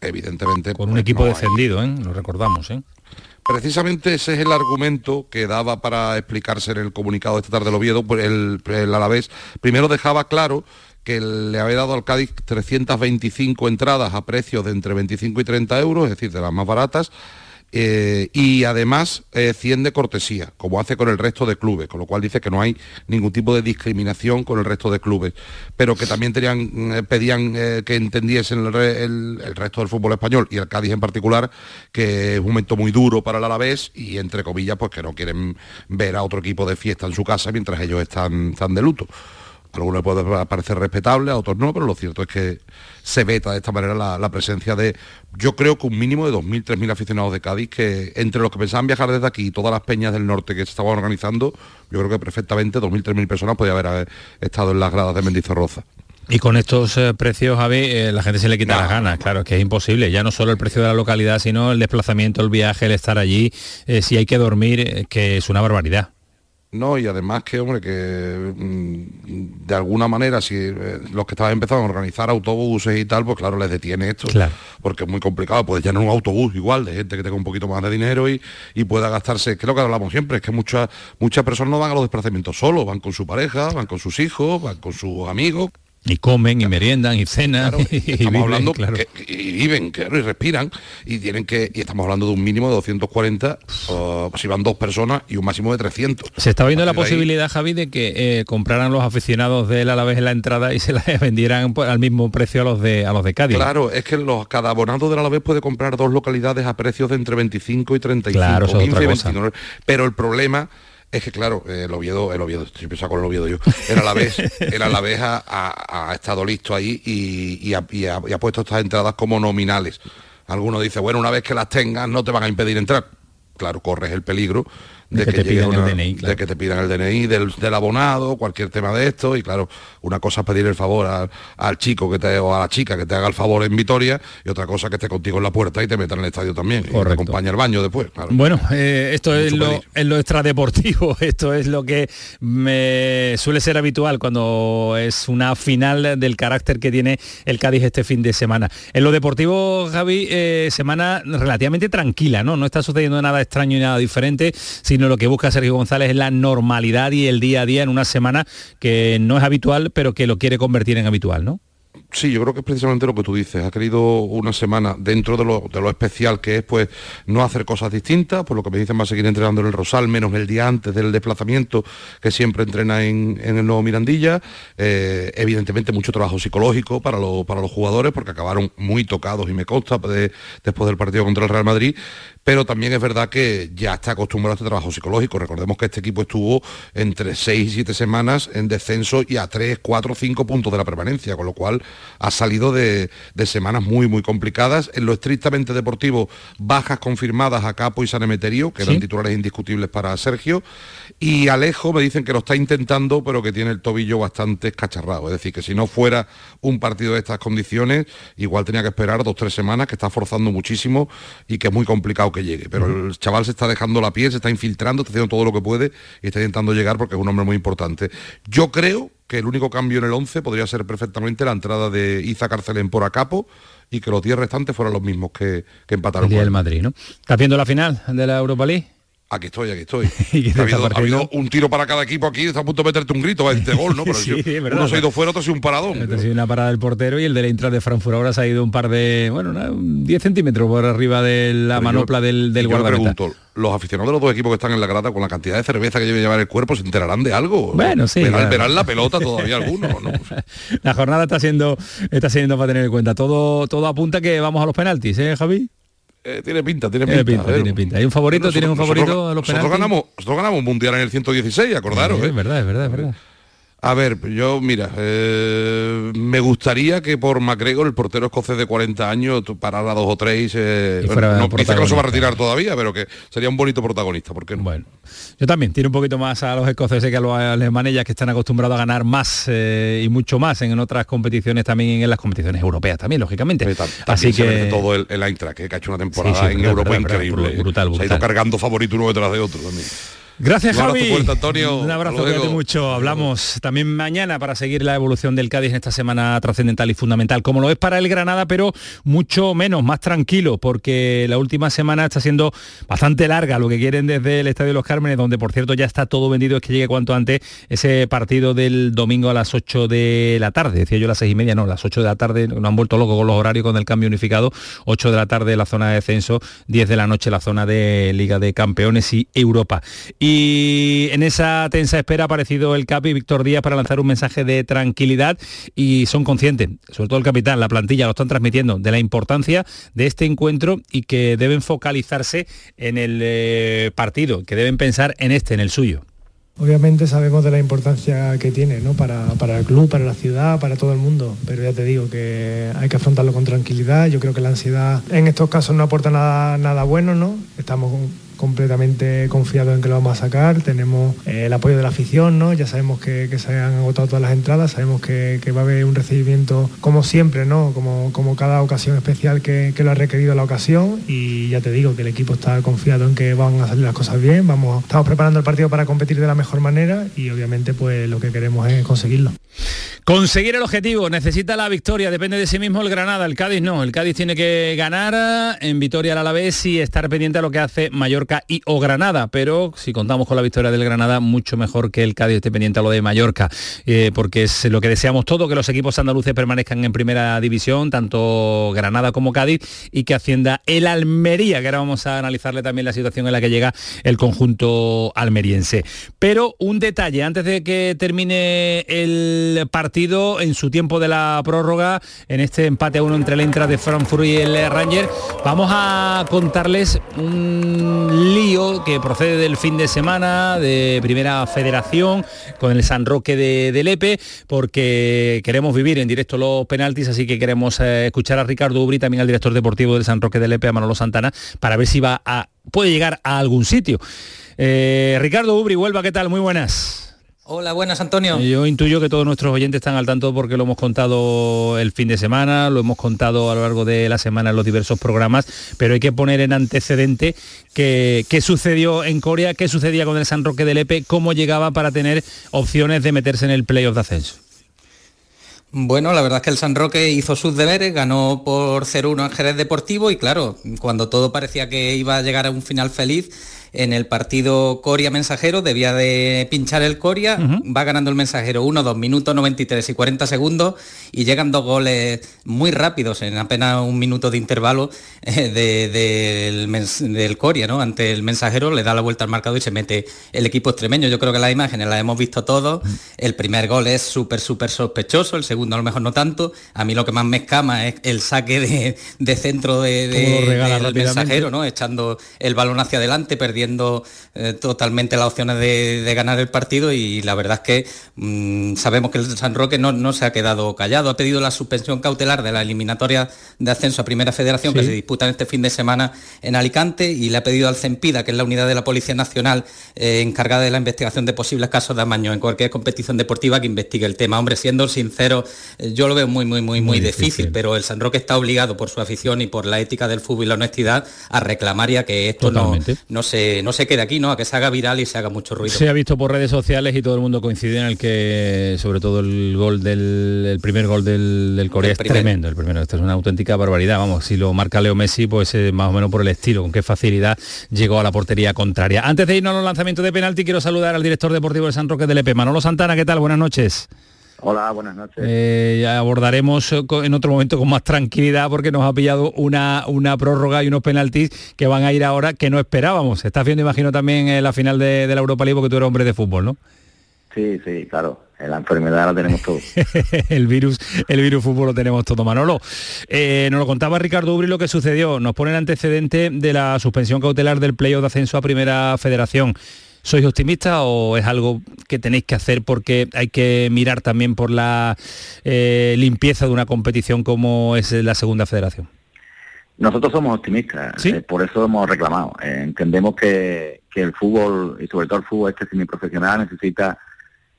Evidentemente. Con un equipo descendido, ¿eh? Lo recordamos, ¿eh? Precisamente ese es el argumento que daba para explicarse en el comunicado de esta tarde del Oviedo. El Alavés primero dejaba claro que le había dado al Cádiz 325 entradas a precios de entre 25 y 30 euros, es decir, de las más baratas, y además 100 de cortesía, como hace con el resto de clubes, con lo cual dice que no hay ningún tipo de discriminación con el resto de clubes, pero que también pedían que entendiesen el resto del fútbol español, y el Cádiz en particular, que es un momento muy duro para el Alavés, y entre comillas, pues que no quieren ver a otro equipo de fiesta en su casa mientras ellos están de luto. A algunos puede parecer respetable, a otros no, pero lo cierto es que se veta de esta manera la presencia de, yo creo que un mínimo de 2.000, 3.000 aficionados de Cádiz, que entre los que pensaban viajar desde aquí y todas las peñas del norte que se estaban organizando, yo creo que perfectamente 2.000, 3.000 personas podían haber estado en las gradas de Mendizorroza. Y con estos precios, Javi, la gente se le quita las ganas, claro, es que es imposible, ya no solo el precio de la localidad, sino el desplazamiento, el viaje, el estar allí, si hay que dormir, que es una barbaridad. No, y además que, hombre, que de alguna manera, si los que estaban empezando a organizar autobuses y tal, pues claro, les detiene esto, claro. Porque es muy complicado, puedes llenar un autobús igual de gente que tenga un poquito más de dinero y pueda gastarse, que es lo que hablamos siempre, es que muchas personas no van a los desplazamientos solos, van con su pareja, van con sus hijos, van con sus amigos. Y comen, claro. Y meriendan, y cenan, claro, y estamos viven, hablando claro. Y viven, claro, y respiran, y tienen que... Y estamos hablando de un mínimo de 240, si van dos personas, y un máximo de 300. Se está viendo la posibilidad, ahí, Javi, de que compraran los aficionados del Alavés en la entrada y se las vendieran al mismo precio a los de Cádiz. Claro, es que cada abonado del Alavés puede comprar dos localidades a precios de entre 25 y 35, claro, eso 15 es otra cosa. 29, pero el problema... Es que claro, el Oviedo, siempre saco el Oviedo yo, el Alavés ha estado listo ahí y ha puesto estas entradas como nominales. Algunos dicen, bueno, una vez que las tengas no te van a impedir entrar. Claro, corres el peligro de que te pidan el DNI del abonado, cualquier tema de esto, y claro, una cosa es pedir el favor al chico o a la chica que te haga el favor en Vitoria, y otra cosa que esté contigo en la puerta y te metan en el estadio también. Correcto. Y te acompaña al baño después, claro. Bueno, esto es lo extradeportivo, esto es lo que suele ser habitual cuando es una final del carácter que tiene el Cádiz este fin de semana. En lo deportivo, Javi, semana relativamente tranquila, ¿no? está sucediendo nada extraño y nada diferente, sino lo que busca Sergio González es la normalidad y el día a día en una semana que no es habitual, pero que lo quiere convertir en habitual, ¿no? Sí, yo creo que es precisamente lo que tú dices. Ha querido una semana, dentro de lo especial que es, pues no hacer cosas distintas. Por lo que me dicen, va a seguir entrenando en el Rosal, menos el día antes del desplazamiento, que siempre entrena en el Nuevo Mirandilla. Evidentemente mucho trabajo psicológico para los jugadores, porque acabaron muy tocados, y me consta, después del partido contra el Real Madrid. Pero también es verdad que ya está acostumbrado a este trabajo psicológico. Recordemos que este equipo estuvo entre 6 y 7 semanas en descenso y a 3, 4, 5 puntos de la permanencia, con lo cual ha salido de semanas muy, muy complicadas. En lo estrictamente deportivo, bajas confirmadas a Capo y San Emeterio, que eran titulares indiscutibles para Sergio, y Alejo me dicen que lo está intentando, pero que tiene el tobillo bastante escacharrado. Es decir, que si no fuera un partido de estas condiciones, igual tenía que esperar 2-3 semanas, que está forzando muchísimo y que es muy complicado que llegue, pero el chaval se está dejando la piel, se está infiltrando, está haciendo todo lo que puede y está intentando llegar porque es un hombre muy importante. Yo creo que el único cambio en el 11 podría ser perfectamente la entrada de Iza Carcelén por Acapo y que los 10 restantes fueran los mismos que empataron. El Madrid, ¿no? ¿Estás viendo la final de la Europa League? Aquí estoy. Ha habido un tiro para cada equipo aquí, está a punto de meterte un grito, este gol, ¿no? Pero sí, uno se ha ido fuera, otro ha sido un paradón. Ha sido una parada del portero y el de la Eintracht de Frankfurt ahora se ha ido un par de, 10 centímetros por arriba de la manopla del guardameta. Pregunto, los aficionados de los dos equipos que están en la grada, con la cantidad de cerveza que debe llevar el cuerpo, ¿se enterarán de algo? Bueno, sí. Verán la pelota todavía algunos, ¿no? La jornada está siendo para tener en cuenta. Todo apunta que vamos a los penaltis, ¿eh, Javi? Tiene pinta. Hay un favorito, tiene un favorito a los penaltis. Nosotros ganamos mundial en el 116, acordaros. Es verdad. A ver, yo, mira, me gustaría que por McGregor, el portero escocés de 40 años, parara 2 o 3. No dice que no se va a retirar todavía, pero que sería un bonito protagonista, ¿por qué no? Bueno, yo también tiro un poquito más a los escoceses que a los alemanes, ya que están acostumbrados a ganar más y mucho más en otras competiciones, también en las competiciones europeas, también, lógicamente. Así que todo el Eintracht, que ha hecho una temporada Europa increíble. Brutal. Se ha ido cargando favorito uno detrás de otro también. Gracias, Javi. Un abrazo, cuídate mucho. Hablamos también mañana para seguir la evolución del Cádiz en esta semana trascendental y fundamental, como lo es para el Granada, pero mucho menos, más tranquilo, porque la última semana está siendo bastante larga. Lo que quieren desde el Estadio de los Cármenes, donde por cierto ya está todo vendido, es que llegue cuanto antes ese partido del domingo a las 8 de la tarde. Decía yo las 6:30, no, las 8 de la tarde. Nos han vuelto locos con los horarios, con el cambio unificado. 8 de la tarde la zona de descenso, 10 de la noche la zona de Liga de Campeones y Europa. Y en esa tensa espera ha aparecido el Capi Víctor Díaz para lanzar un mensaje de tranquilidad, y son conscientes, sobre todo el capitán, la plantilla, lo están transmitiendo, de la importancia de este encuentro y que deben focalizarse en el partido, que deben pensar en el suyo. Obviamente sabemos de la importancia que tiene, ¿no? para el club, para la ciudad, para todo el mundo, pero ya te digo que hay que afrontarlo con tranquilidad. Yo creo que la ansiedad en estos casos no aporta nada bueno, ¿no? Estamos completamente confiados en que lo vamos a sacar, tenemos el apoyo de la afición, ¿no? Ya sabemos que se han agotado todas las entradas, sabemos que va a haber un recibimiento como siempre, ¿no? Como cada ocasión especial que lo ha requerido la ocasión, y ya te digo que el equipo está confiado en que van a salir las cosas bien, estamos preparando el partido para competir de la mejor manera y obviamente pues lo que queremos es conseguirlo. Conseguir el objetivo, necesita la victoria, depende de sí mismo el Granada, el Cádiz no, el Cádiz tiene que ganar en Vitoria al Alavés y estar pendiente a lo que hace Mallorca y o Granada, pero si contamos con la victoria del Granada, mucho mejor que el Cádiz esté pendiente a lo de Mallorca, porque es lo que deseamos todos, que los equipos andaluces permanezcan en primera división, tanto Granada como Cádiz, y que ascienda el Almería, que ahora vamos a analizarle también la situación en la que llega el conjunto almeriense. Pero un detalle, antes de que termine el partido, en su tiempo de la prórroga, en este empate a 1 entre el Eintracht de Frankfurt y el Rangers, vamos a contarles un lío que procede del fin de semana de Primera Federación con el San Roque de Lepe, porque queremos vivir en directo los penaltis, así que queremos escuchar a Ricardo Ubri, también al director deportivo del San Roque de Lepe, a Manolo Santana, para ver si puede llegar a algún sitio. Ricardo Ubri, Huelva, ¿qué tal? Muy buenas. Hola, buenas, Antonio. Yo intuyo que todos nuestros oyentes están al tanto porque lo hemos contado el fin de semana, lo hemos contado a lo largo de la semana en los diversos programas, pero hay que poner en antecedente qué sucedió en Coria, qué sucedía con el San Roque de Lepe, cómo llegaba para tener opciones de meterse en el playoff de ascenso. Bueno, la verdad es que el San Roque hizo sus deberes, ganó por 0-1 al Jerez Deportivo y claro, cuando todo parecía que iba a llegar a un final feliz, en el partido Coria-Mensajero, debía de pinchar el Coria, va ganando el Mensajero 1-2, minutos 93 y 40 segundos, y llegan dos goles muy rápidos, en apenas un minuto de intervalo del Coria, ¿no? Ante el Mensajero, le da la vuelta al marcador y se mete el equipo extremeño. Yo creo que las imágenes las hemos visto todos, el primer gol es súper sospechoso, el segundo a lo mejor no tanto. A mí lo que más me escama es el saque de centro del Mensajero, ¿no? Echando el balón hacia adelante, perdiendo totalmente las opciones de ganar el partido, y la verdad es que sabemos que el San Roque no se ha quedado callado, ha pedido la suspensión cautelar de la eliminatoria de ascenso a Primera Federación, sí, que se disputan este fin de semana en Alicante, y le ha pedido al CEMPIDA, que es la unidad de la Policía Nacional encargada de la investigación de posibles casos de amaño en cualquier competición deportiva, que investigue el tema. Hombre, siendo sincero, yo lo veo muy difícil, pero el San Roque está obligado por su afición y por la ética del fútbol y la honestidad a reclamar, y a que esto no se quede aquí, ¿no? A que se haga viral y se haga mucho ruido. Se ha visto por redes sociales y todo el mundo coincide en el que, sobre todo el gol del primer gol del Corea es tremendo. El primero, esto es una auténtica barbaridad. Vamos, si lo marca Leo Messi, pues más o menos por el estilo, con qué facilidad llegó a la portería contraria. Antes de irnos a los lanzamientos de penalti, quiero saludar al director deportivo de San Roque de Lepe, Manolo Santana. ¿Qué tal? Buenas noches. Hola, buenas noches. Ya abordaremos en otro momento con más tranquilidad, porque nos ha pillado una prórroga y unos penaltis que van a ir ahora, que no esperábamos. Estás viendo, imagino, también la final de la Europa League, porque tú eres hombre de fútbol, ¿no? Sí, claro. La enfermedad la tenemos todos. el virus fútbol lo tenemos todo, Manolo. Nos lo contaba Ricardo Ubri lo que sucedió. Nos pone el antecedente de la suspensión cautelar del playoff de ascenso a Primera Federación. ¿Sois optimistas o es algo que tenéis que hacer porque hay que mirar también por la limpieza de una competición como es la Segunda Federación? Nosotros somos optimistas, ¿sí? Por eso hemos reclamado. Entendemos que el fútbol, y sobre todo el fútbol semiprofesional, necesita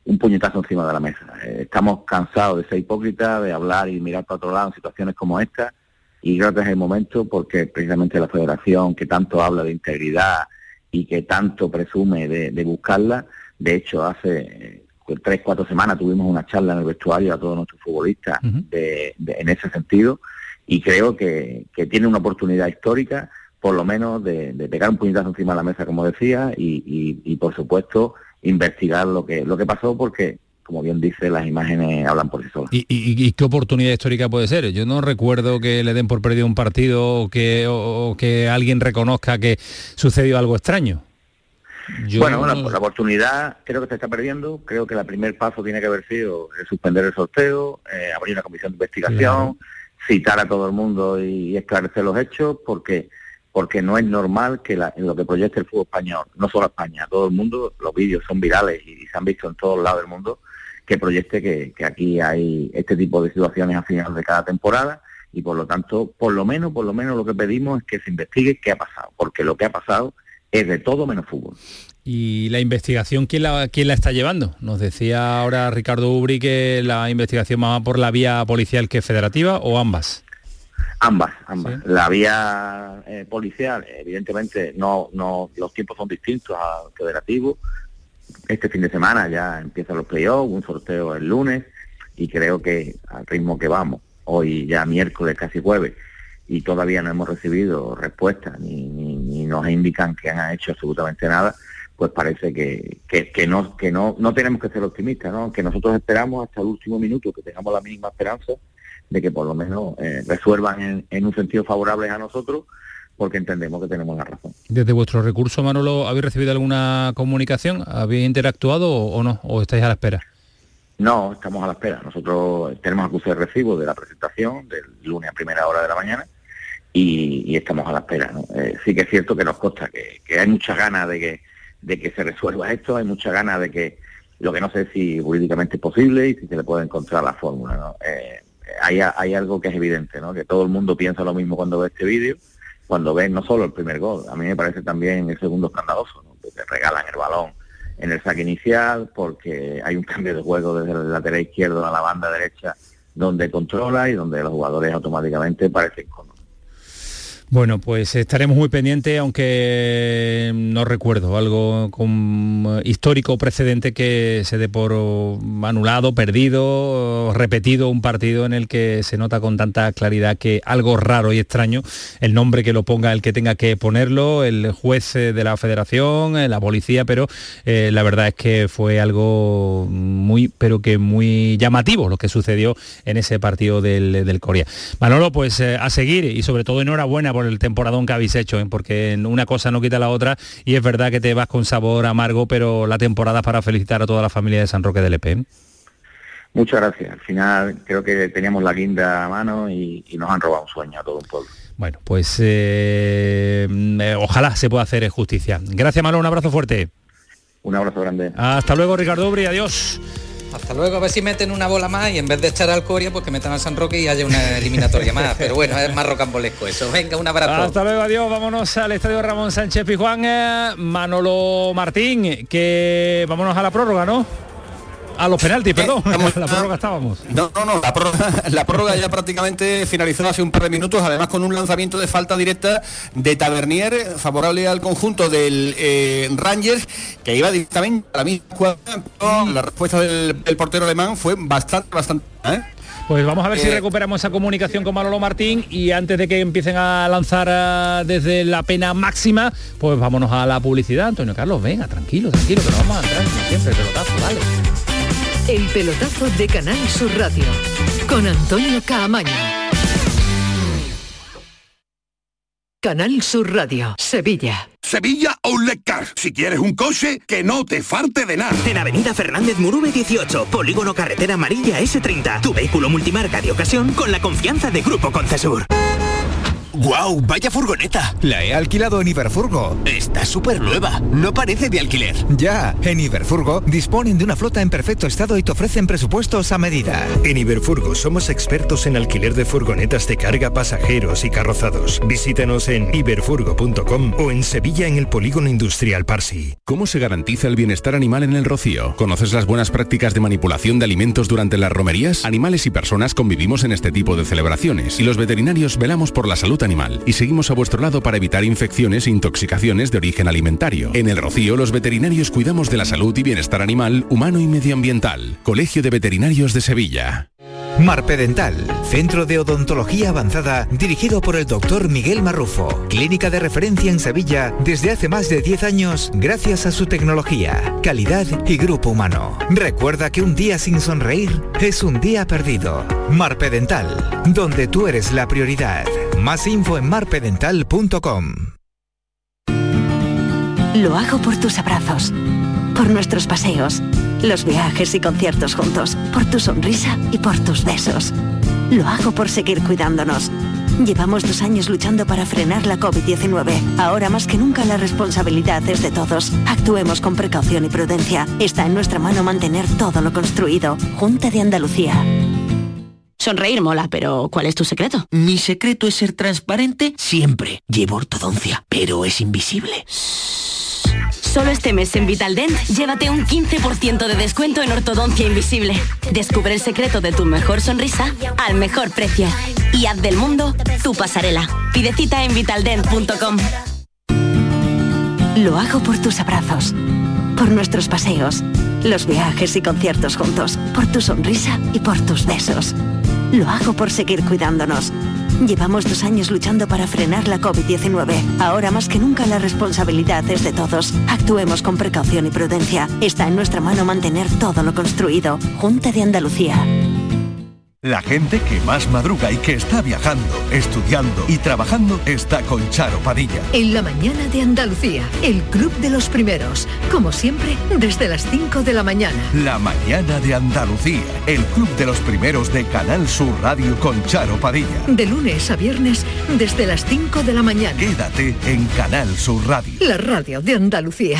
un puñetazo encima de la mesa. Estamos cansados de ser hipócritas, de hablar y mirar para otro lado en situaciones como esta, y creo que es el momento, porque precisamente la Federación, que tanto habla de integridad y que tanto presume de buscarla. De hecho, hace 3-4 semanas tuvimos una charla en el vestuario a todos nuestros futbolistas en ese sentido, y creo que tiene una oportunidad histórica, por lo menos, de pegar un puñetazo encima de la mesa, como decía, y por supuesto, investigar lo que pasó, porque, como bien dice, las imágenes hablan por sí solas. ¿Y qué oportunidad histórica puede ser? Yo no recuerdo que le den por perdido un partido o que alguien reconozca que sucedió algo extraño. La oportunidad creo que se está perdiendo. Creo que el primer paso tiene que haber sido suspender el sorteo, abrir una comisión de investigación, claro, citar a todo el mundo y esclarecer los hechos, porque no es normal que en lo que proyecta el fútbol español, no solo España, todo el mundo, los vídeos son virales y se han visto en todos lados del mundo, que proyecte que aquí hay este tipo de situaciones a final de cada temporada, y por lo tanto, por lo menos lo que pedimos es que se investigue qué ha pasado, porque lo que ha pasado es de todo menos fútbol. ¿Y la investigación quién la está llevando? Nos decía ahora Ricardo Ubri que la investigación va por la vía policial que federativa, ¿o ambas? Ambas. ¿Sí? La vía policial, evidentemente, no, los tiempos son distintos al federativo. Este fin de semana ya empiezan los playoffs, un sorteo el lunes, y creo que al ritmo que vamos, hoy ya miércoles, casi jueves, y todavía no hemos recibido respuesta, ni nos indican que han hecho absolutamente nada, pues parece que no tenemos que ser optimistas, ¿no? Que nosotros esperamos hasta el último minuto, que tengamos la mínima esperanza de que por lo menos resuelvan en un sentido favorable a nosotros, porque entendemos que tenemos la razón. Desde vuestro recurso, Manolo, ¿habéis recibido alguna comunicación? ¿Habéis interactuado o no? ¿O estáis a la espera? No, estamos a la espera. Nosotros tenemos acuse de recibo de la presentación del lunes a primera hora de la mañana y estamos a la espera, ¿no? Sí que es cierto que nos consta que hay muchas ganas de que se resuelva esto, hay muchas ganas de que, lo que no sé si jurídicamente es posible y si se le puede encontrar la fórmula, ¿no? Hay algo que es evidente, ¿no? Que todo el mundo piensa lo mismo cuando ve este vídeo, cuando ve no solo el primer gol, a mí me parece también el segundo escandaloso, ¿no? Que te regalan el balón en el saque inicial, porque hay un cambio de juego desde el lateral izquierdo a la banda derecha, donde controla y donde los jugadores automáticamente parecen con. Bueno, pues estaremos muy pendientes, aunque no recuerdo algo histórico o precedente que se dé por anulado, perdido, repetido un partido en el que se nota con tanta claridad que algo raro y extraño, el nombre que lo ponga el que tenga que ponerlo, el juez de la federación, la policía, pero la verdad es que fue algo muy, pero que muy llamativo lo que sucedió en ese partido del Coria. Manolo, pues a seguir y sobre todo enhorabuena por el temporadón que habéis hecho, ¿eh? Porque una cosa no quita la otra y es verdad que te vas con sabor amargo, pero la temporada es para felicitar a toda la familia de San Roque de Lepe. Muchas gracias. Al final creo que teníamos la guinda a mano y nos han robado un sueño a todo un pueblo. Bueno, pues ojalá se pueda hacer justicia. Gracias, Manolo, un abrazo fuerte. Un abrazo grande. Hasta luego, Ricardo Ubri, adiós. Hasta luego, a ver si meten una bola más y en vez de echar al Coria, pues que metan al San Roque y haya una eliminatoria más. Pero bueno, es más rocambolesco eso. Venga, un abrazo. Hasta luego, adiós. Vámonos al Estadio Ramón Sánchez Pizjuán. Manolo Martín, que vámonos a la prórroga, ¿no? A los penaltis, perdón. La prórroga estábamos. No, la prórroga ya prácticamente finalizó hace un par de minutos, además con un lanzamiento de falta directa de Tavernier, favorable al conjunto del Rangers, que iba directamente a la misma cuadra. La respuesta del portero alemán fue bastante... Pues vamos a ver si recuperamos esa comunicación con Manolo Martín y antes de que empiecen a lanzar desde la pena máxima, pues vámonos a la publicidad. Antonio Carlos, venga, tranquilo, que nos vamos a entrar siempre, pelotazo, dale. El pelotazo de Canal Sur Radio, con Antonio Caamaño. Canal Sur Radio, Sevilla. Sevilla Outlet Car. Si quieres un coche, que no te falte de nada. En Avenida Fernández Murube 18, Polígono Carretera Amarilla S30. Tu vehículo multimarca de ocasión con la confianza de Grupo Concesur. ¡Guau! ¡Vaya furgoneta! La he alquilado en Iberfurgo. Está súper nueva. No parece de alquiler. Ya. En Iberfurgo disponen de una flota en perfecto estado y te ofrecen presupuestos a medida. En Iberfurgo somos expertos en alquiler de furgonetas de carga, pasajeros y carrozados. Visítanos en iberfurgo.com o en Sevilla en el Polígono Industrial Parsi. ¿Cómo se garantiza el bienestar animal en el Rocío? ¿Conoces las buenas prácticas de manipulación de alimentos durante las romerías? Animales y personas convivimos en este tipo de celebraciones y los veterinarios velamos por la salud animal y seguimos a vuestro lado para evitar infecciones e intoxicaciones de origen alimentario. En el Rocío, los veterinarios cuidamos de la salud y bienestar animal, humano y medioambiental. Colegio de Veterinarios de Sevilla. Marpedental, centro de odontología avanzada dirigido por el doctor Miguel Marrufo. Clínica de referencia en Sevilla desde hace más de 10 años gracias a su tecnología, calidad y grupo humano. Recuerda que un día sin sonreír es un día perdido. Marpedental, donde tú eres la prioridad. Más info en marpedental.com. Lo hago por tus abrazos, por nuestros paseos, los viajes y conciertos juntos, por tu sonrisa y por tus besos. Lo hago por seguir cuidándonos. Llevamos 2 años luchando para frenar la COVID-19. Ahora más que nunca la responsabilidad es de todos. Actuemos con precaución y prudencia. Está en nuestra mano mantener todo lo construido. Junta de Andalucía. Sonreír mola, pero ¿cuál es tu secreto? Mi secreto es ser transparente siempre. Llevo ortodoncia, pero es invisible. Solo este mes en Vitaldent, llévate un 15% de descuento en ortodoncia invisible. Descubre el secreto de tu mejor sonrisa al mejor precio. Y haz del mundo tu pasarela. Pide cita en vitaldent.com. Lo hago por tus abrazos, por nuestros paseos, los viajes y conciertos juntos, por tu sonrisa y por tus besos. Lo hago por seguir cuidándonos. Llevamos 2 años luchando para frenar la COVID-19. Ahora más que nunca la responsabilidad es de todos. Actuemos con precaución y prudencia. Está en nuestra mano mantener todo lo construido. Junta de Andalucía. La gente que más madruga y que está viajando, estudiando y trabajando está con Charo Padilla. En la mañana de Andalucía, el club de los primeros, como siempre desde las 5 de la mañana. La mañana de Andalucía, el club de los primeros de Canal Sur Radio con Charo Padilla. De lunes a viernes desde las 5 de la mañana. Quédate en Canal Sur Radio. La radio de Andalucía.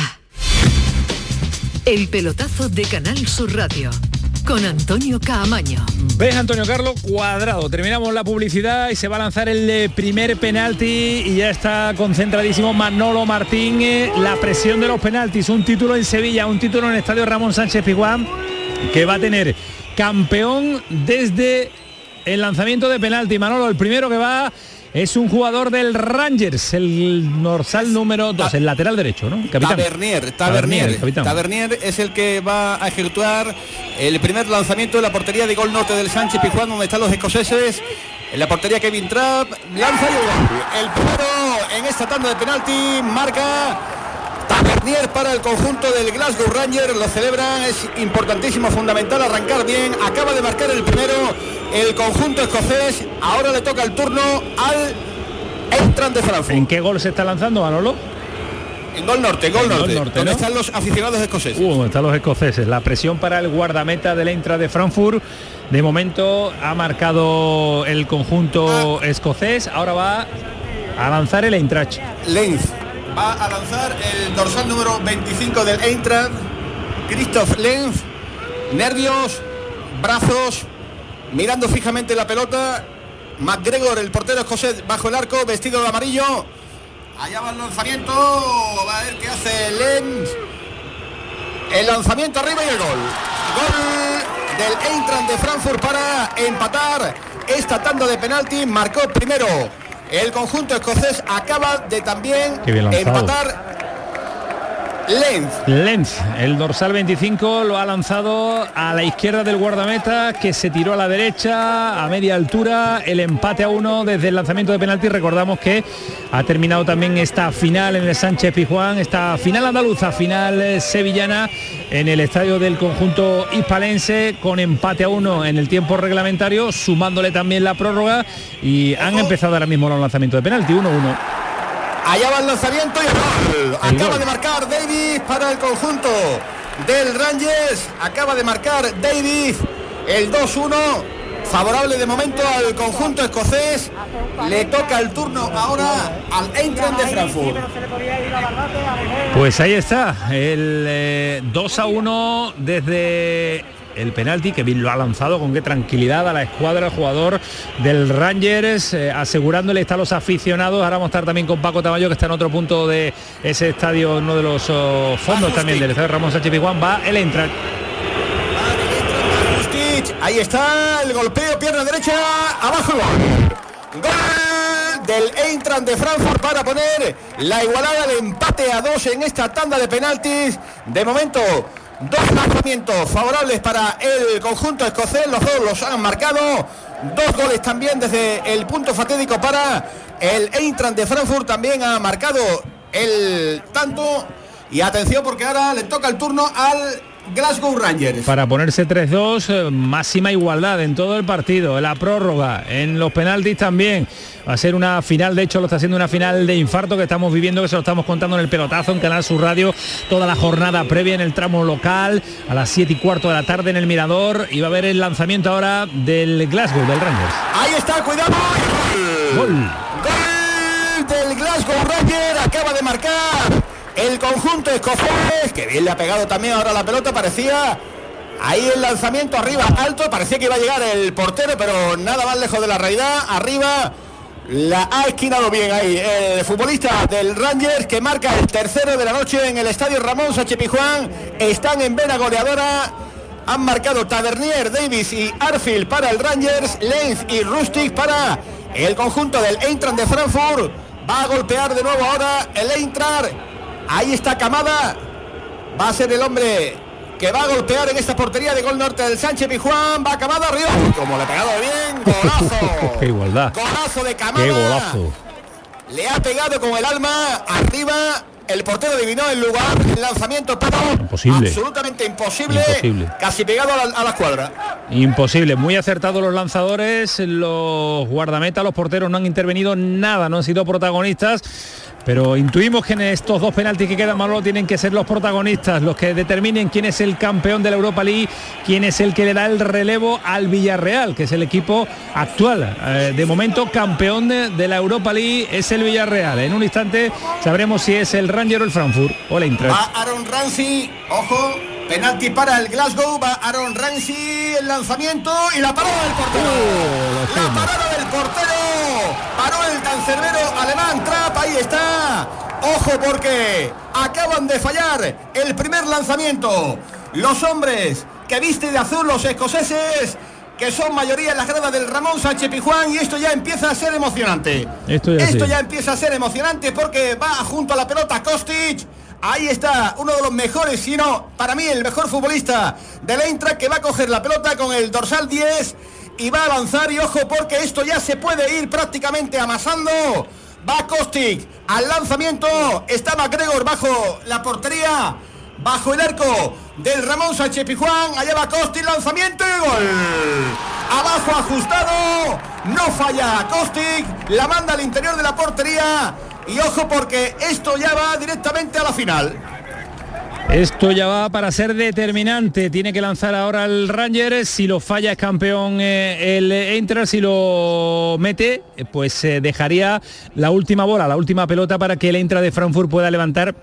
El pelotazo de Canal Sur Radio. Con Antonio Caamaño. ¿Ves, Antonio Carlos? Cuadrado. Terminamos la publicidad y se va a lanzar el primer penalti y ya está concentradísimo Manolo Martín. La presión de los penaltis. Un título en Sevilla, un título en el Estadio Ramón Sánchez Pizjuán que va a tener campeón desde el lanzamiento de penalti. Manolo, el primero que va es un jugador del Rangers, el dorsal número 2, el lateral derecho, ¿no? Capitán. Tavernier es el que va a ejecutar el primer lanzamiento de la portería de gol norte del Sánchez Pizjuán, donde están los escoceses. En la portería Kevin Trapp, lanza y el primero en esta tanda de penalti, marca Tavernier para el conjunto del Glasgow Rangers. Lo celebran, es importantísimo, fundamental arrancar bien. Acaba de marcar el primero el conjunto escocés, ahora le toca el turno al Eintracht de Frankfurt. ¿En qué gol se está lanzando, Manolo? En gol norte, ¿no? Están los aficionados escoceses. Están los escoceses. La presión para el guardameta del Eintracht de Frankfurt. De momento ha marcado el conjunto escocés. Ahora va a lanzar el Eintracht. Lenz va a lanzar el dorsal número 25 del Eintracht. Christoph Lenz. Nervios, brazos, mirando fijamente la pelota. McGregor, el portero escocés, bajo el arco, vestido de amarillo. Allá va el lanzamiento, va a ver qué hace Lenz. El lanzamiento arriba y el gol. Gol del Eintracht de Frankfurt para empatar esta tanda de penalti. Marcó primero el conjunto escocés, acaba de también empatar Lenz. El dorsal 25 lo ha lanzado a la izquierda del guardameta, que se tiró a la derecha a media altura. El empate a uno desde el lanzamiento de penalti. Recordamos que ha terminado también esta final en el Sánchez Pizjuán, esta final andaluza, final sevillana, en el estadio del conjunto hispalense, con empate a uno en el tiempo reglamentario, sumándole también la prórroga, y han empezado ahora mismo los lanzamientos de penalti, 1-1. Allá va el lanzamiento y el gol. Acaba de marcar Davis para el conjunto del Rangers, acaba de marcar Davis el 2-1. Favorable de momento al conjunto escocés. Le toca el turno ahora al Eintracht de Frankfurt. Pues ahí está, el 2-1 desde el penalti, que bien lo ha lanzado con qué tranquilidad a la escuadra, el jugador del Rangers, asegurándole está a los aficionados. Ahora vamos a estar también con Paco Tamayo, que está en otro punto de ese estadio, uno de los fondos también del estadio Ramón Sánchez Pizjuán. Va el Eintracht. Ahí está el golpeo, pierna derecha, abajo el gol. Gol del Eintracht de Frankfurt para poner la igualada, el empate a dos en esta tanda de penaltis. De momento, dos lanzamientos favorables para el conjunto escocés, los dos los han marcado. Dos goles también desde el punto fatídico para el Eintracht de Frankfurt, también ha marcado el tanto. Y atención, porque ahora le toca el turno al Glasgow Rangers. Para ponerse 3-2, máxima igualdad en todo el partido, en la prórroga, en los penaltis también. Va a ser una final, de hecho lo está haciendo, una final de infarto que estamos viviendo, que se lo estamos contando en el pelotazo, en Canal Sur Radio, toda la jornada previa en el tramo local, a las 7:15 de la tarde en el Mirador, y va a haber el lanzamiento ahora del Glasgow, del Rangers. Ahí está, cuidado. Gol del Glasgow Rangers, acaba de marcar el conjunto escocés, que bien le ha pegado también ahora la pelota. Parecía ahí el lanzamiento arriba, alto, parecía que iba a llegar el portero, pero nada más lejos de la realidad. Arriba la ha esquinado bien ahí el futbolista del Rangers, que marca el tercero de la noche en el estadio Ramón Sánchez Pizjuán. Están en vena goleadora. Han marcado Tavernier, Davis y Arfield para el Rangers, Lenz y Rustic para el conjunto del Eintracht de Frankfurt. Va a golpear de nuevo ahora el Eintracht. Ahí está Kamada, va a ser el hombre que va a golpear en esta portería de gol norte del Sánchez Pizjuán. Va Kamada arriba, como le ha pegado bien, golazo. Qué igualdad. Golazo de Kamada. Qué golazo. Le ha pegado con el alma arriba, el portero adivinó el lugar, el lanzamiento para imposible. Absolutamente imposible, casi pegado a la escuadra. Imposible, muy acertados los lanzadores, los guardametas, los porteros no han intervenido nada, no han sido protagonistas. Pero intuimos que en estos dos penaltis que quedan, Manolo, tienen que ser los protagonistas, los que determinen quién es el campeón de la Europa League, quién es el que le da el relevo al Villarreal, que es el equipo actual. De momento, campeón de la Europa League es el Villarreal. En un instante sabremos si es el Rangers o el Frankfurt o el Eintracht. Va Aaron Ramsey, ojo, penalti para el Glasgow, va Aaron Ramsey, el lanzamiento y la parada del portero. La parada del portero, paró el cancerbero alemán Trapp, ahí está. Ojo, porque acaban de fallar el primer lanzamiento los hombres que viste de azul, los escoceses. que son mayoría en las gradas del Ramón Sánchez Pizjuán, y esto ya empieza a ser emocionante. Esto ya empieza a ser emocionante porque va junto a la pelota Kostić. Ahí está uno de los mejores, si no, para mí el mejor futbolista del Eintracht, que va a coger la pelota con el dorsal 10 y va a avanzar, y ojo porque esto ya se puede ir prácticamente amasando. Va Kostić al lanzamiento, está McGregor bajo la portería, bajo el arco del Ramón Sánchez Pizjuán. Allá va Kostić, lanzamiento y gol. Abajo ajustado, no falla Kostić, la manda al interior de la portería. Y ojo porque esto ya va directamente a la final. Esto ya va para ser determinante. Tiene que lanzar ahora el Rangers. Si lo falla es campeón el Eintracht. Si lo mete, pues dejaría la última bola, la última pelota para que el Eintracht de Frankfurt pueda levantar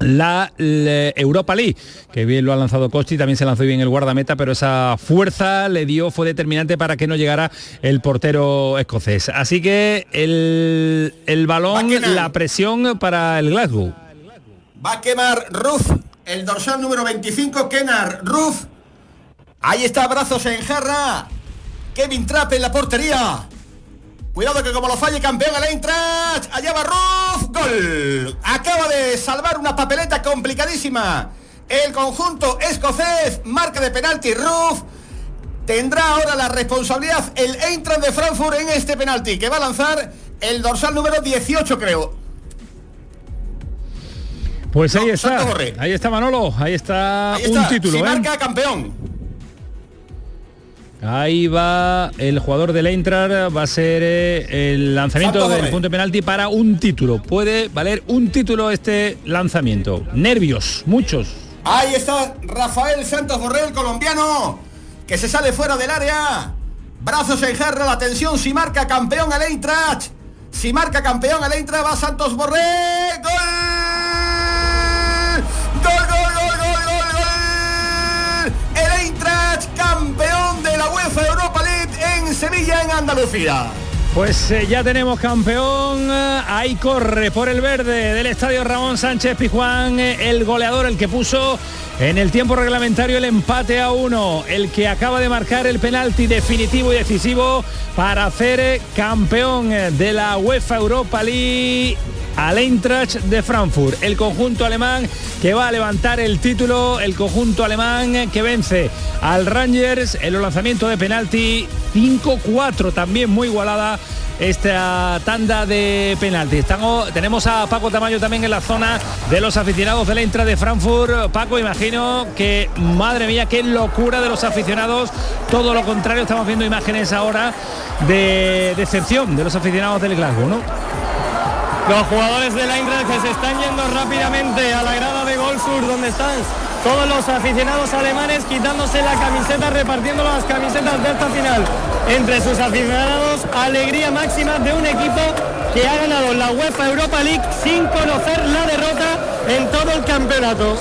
la Europa League, que bien lo ha lanzado Kostić, también se lanzó bien el guardameta, pero esa fuerza le dio, fue determinante para que no llegara el portero escocés. Así que el balón, la presión para el Glasgow. Va a quemar Ruf, el dorsal número 25, Kenar Ruf. Ahí está, brazos en jarra, Kevin Trapp en la portería. Cuidado que como lo falle, campeón al Eintracht. Allá va Ruf, gol. Acaba de salvar una papeleta complicadísima el conjunto escocés. Marca de penalti Ruf. Tendrá ahora la responsabilidad el Eintracht de Frankfurt en este penalti, que va a lanzar el dorsal número 18, creo. Pues no, ahí está Manolo, ahí está. Un título. Si marca, campeón. Ahí va el jugador del Eintracht, va a ser el lanzamiento Santos del Borré. Punto de penalti para un título. Puede valer un título este lanzamiento. Nervios, muchos. Ahí está Rafael Santos Borré, el colombiano, que se sale fuera del área. Brazos en jarra, la tensión, si marca campeón al Eintracht. Si marca campeón al Eintracht, va Santos Borré. ¡Gol! ¡Gol, gol, gol, gol, gol, gol! El Eintracht campeón de la UEFA Europa League en Sevilla, en Andalucía. Pues ya tenemos campeón. Ahí corre por el verde del Estadio Ramón Sánchez Pizjuán el goleador, el que puso en el tiempo reglamentario el empate a 1, el que acaba de marcar el penalti definitivo y decisivo para hacer campeón de la UEFA Europa League al Eintracht de Frankfurt, el conjunto alemán que va a levantar el título, el conjunto alemán que vence al Rangers en los lanzamientos de penalti 5-4, también muy igualada esta tanda de penaltis. Tenemos a Paco Tamayo también en la zona de los aficionados del Eintracht de Frankfurt. Paco, imagino que, madre mía, qué locura de los aficionados. Todo lo contrario, estamos viendo imágenes ahora de decepción de los aficionados del Glasgow, ¿no? Los jugadores del Eintracht que se están yendo rápidamente a la grada de Gol Sur, donde están todos los aficionados alemanes quitándose la camiseta, repartiendo las camisetas de esta final. Entre sus aficionados, alegría máxima de un equipo que ha ganado la UEFA Europa League sin conocer la derrota en todo el campeonato.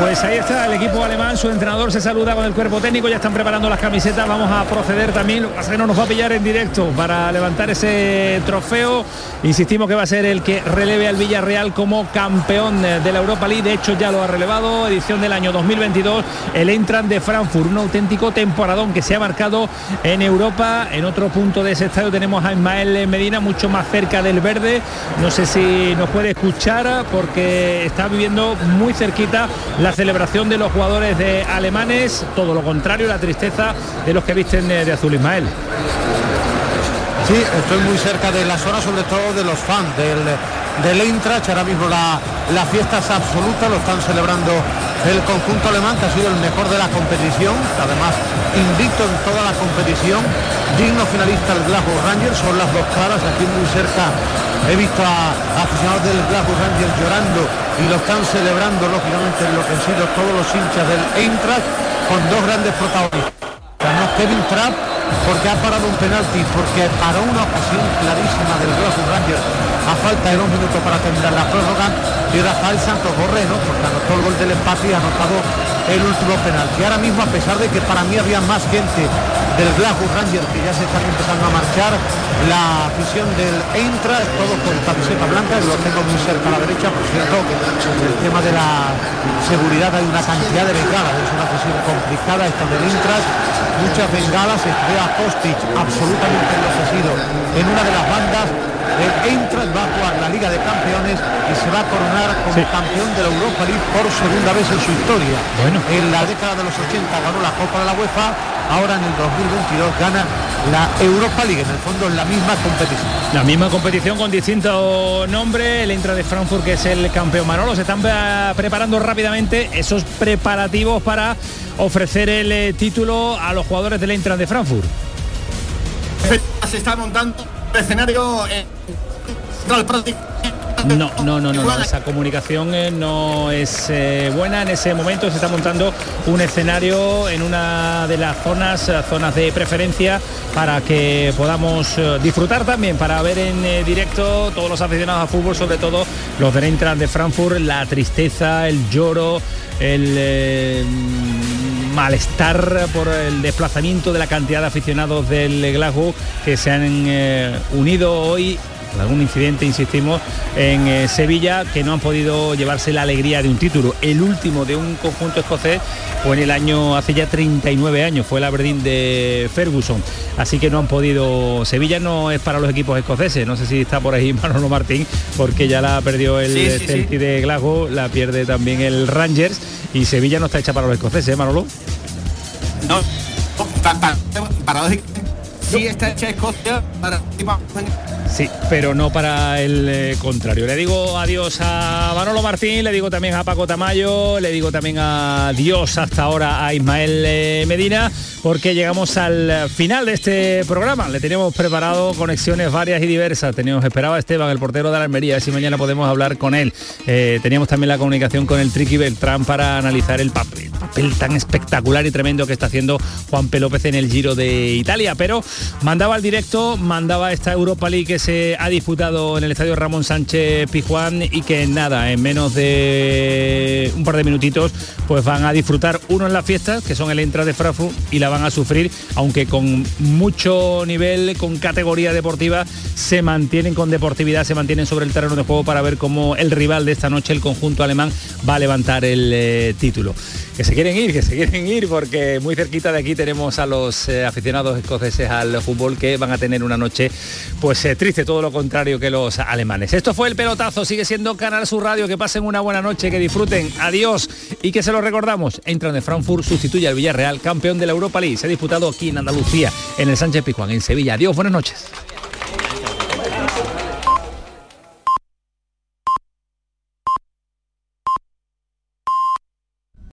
Pues ahí está el equipo alemán, su entrenador se saluda con el cuerpo técnico, ya están preparando las camisetas, vamos a proceder también, no nos va a pillar en directo para levantar ese trofeo. Insistimos que va a ser el que releve al Villarreal como campeón de la Europa League, de hecho ya lo ha relevado, edición del año 2022, el Eintracht de Frankfurt, un auténtico temporadón que se ha marcado en Europa. En otro punto de ese estadio tenemos a Ismael Medina, mucho más cerca del verde, no sé si nos puede escuchar porque está viviendo muy cerquita la celebración de los jugadores de alemanes, todo lo contrario, la tristeza de los que visten de azul. Ismael. Sí, estoy muy cerca de la zona, sobre todo de los fans del Eintracht. Ahora mismo la fiesta es absoluta, lo están celebrando el conjunto alemán, que ha sido el mejor de la competición, además invicto en toda la competición, digno finalista el Glasgow Rangers, son las dos caras. Aquí muy cerca he visto a aficionados del Glasgow Rangers llorando y lo están celebrando lógicamente enloquecidos todos los hinchas del Eintracht, con dos grandes protagonistas. Ganó Kevin Trapp porque ha parado un penalti, porque paró una ocasión clarísima del Glasgow Rangers a falta de 2 minutos para terminar la prórroga, y Rafael Santos Borré, ¿no?, porque anotó el gol del empate y ha anotado el último penalti. Ahora mismo, a pesar de que para mí había más gente del Glasgow Rangers, que ya se están empezando a marchar, la afición del Eintracht, todos con camiseta blanca, los tengo muy cerca a la derecha, por cierto, el tema de la seguridad, hay una cantidad de bengalas, es una afición complicada esta del Eintracht, muchas bengalas, estrella a Kostić, absolutamente enloquecido en una de las bandas. El Eintracht va a jugar la Liga de Campeones y se va a coronar como campeón de la Europa League por segunda vez en su historia. Bueno. En la década de los 80 ganó la Copa de la UEFA, ahora en el 2022 gana la Europa League, en el fondo es la misma competición. La misma competición con distinto nombre, el Eintracht de Frankfurt que es el campeón. Manolo, se están preparando rápidamente esos preparativos para ofrecer el título a los jugadores del Eintracht de Frankfurt. Se está montando escenario No, esa comunicación no es buena. En ese momento se está montando un escenario en una de las zonas de preferencia para que podamos disfrutar también, para ver en directo todos los aficionados a fútbol, sobre todo los del Eintracht de Frankfurt, la tristeza, el lloro, el... malestar por el desplazamiento de la cantidad de aficionados del Glasgow que se han unido hoy, algún incidente, insistimos, en Sevilla, que no han podido llevarse la alegría de un título, el último de un conjunto escocés fue en el año, hace ya 39 años, fue el Aberdeen de Ferguson, así que no han podido. Sevilla no es para los equipos escoceses, no sé si está por ahí Manolo Martín, porque ya la perdió el Celtic de Glasgow, la pierde también el Rangers, y Sevilla no está hecha para los escoceses, ¿eh, Manolo? No, paradójico. Sí, está hecha Escocia para... Sí, pero no para el contrario. Le digo adiós a Manolo Martín, le digo también a Paco Tamayo, le digo también adiós hasta ahora a Ismael Medina, porque llegamos al final de este programa. Le tenemos preparado conexiones varias y diversas. Teníamos esperado a Esteban, el portero de la Almería, a ver si mañana podemos hablar con él. Teníamos también la comunicación con el Triqui Beltrán para analizar el papel tan espectacular y tremendo que está haciendo Juanpe López en el Giro de Italia, pero mandaba el directo, mandaba esta Europa League que se ha disputado en el Estadio Ramón Sánchez Pizjuán y que nada, en menos de un par de minutitos pues van a disfrutar unos las fiestas, que son el Eintracht de Frankfurt, y la van a sufrir, aunque con mucho nivel, con categoría deportiva, se mantienen con deportividad, se mantienen sobre el terreno de juego para ver cómo el rival de esta noche, el conjunto alemán, va a levantar el título. Que se quieren ir porque muy cerquita de aquí tenemos a los aficionados escoceses al fútbol, que van a tener una noche pues triste, todo lo contrario que los alemanes. Esto fue El Pelotazo, sigue siendo Canal Sur Radio, que pasen una buena noche, que disfruten, adiós, y que se lo recordamos, Eintracht de Frankfurt sustituye al Villarreal, campeón de la Europa League, se ha disputado aquí en Andalucía, en el Sánchez Pizjuán, en Sevilla. Adiós, buenas noches.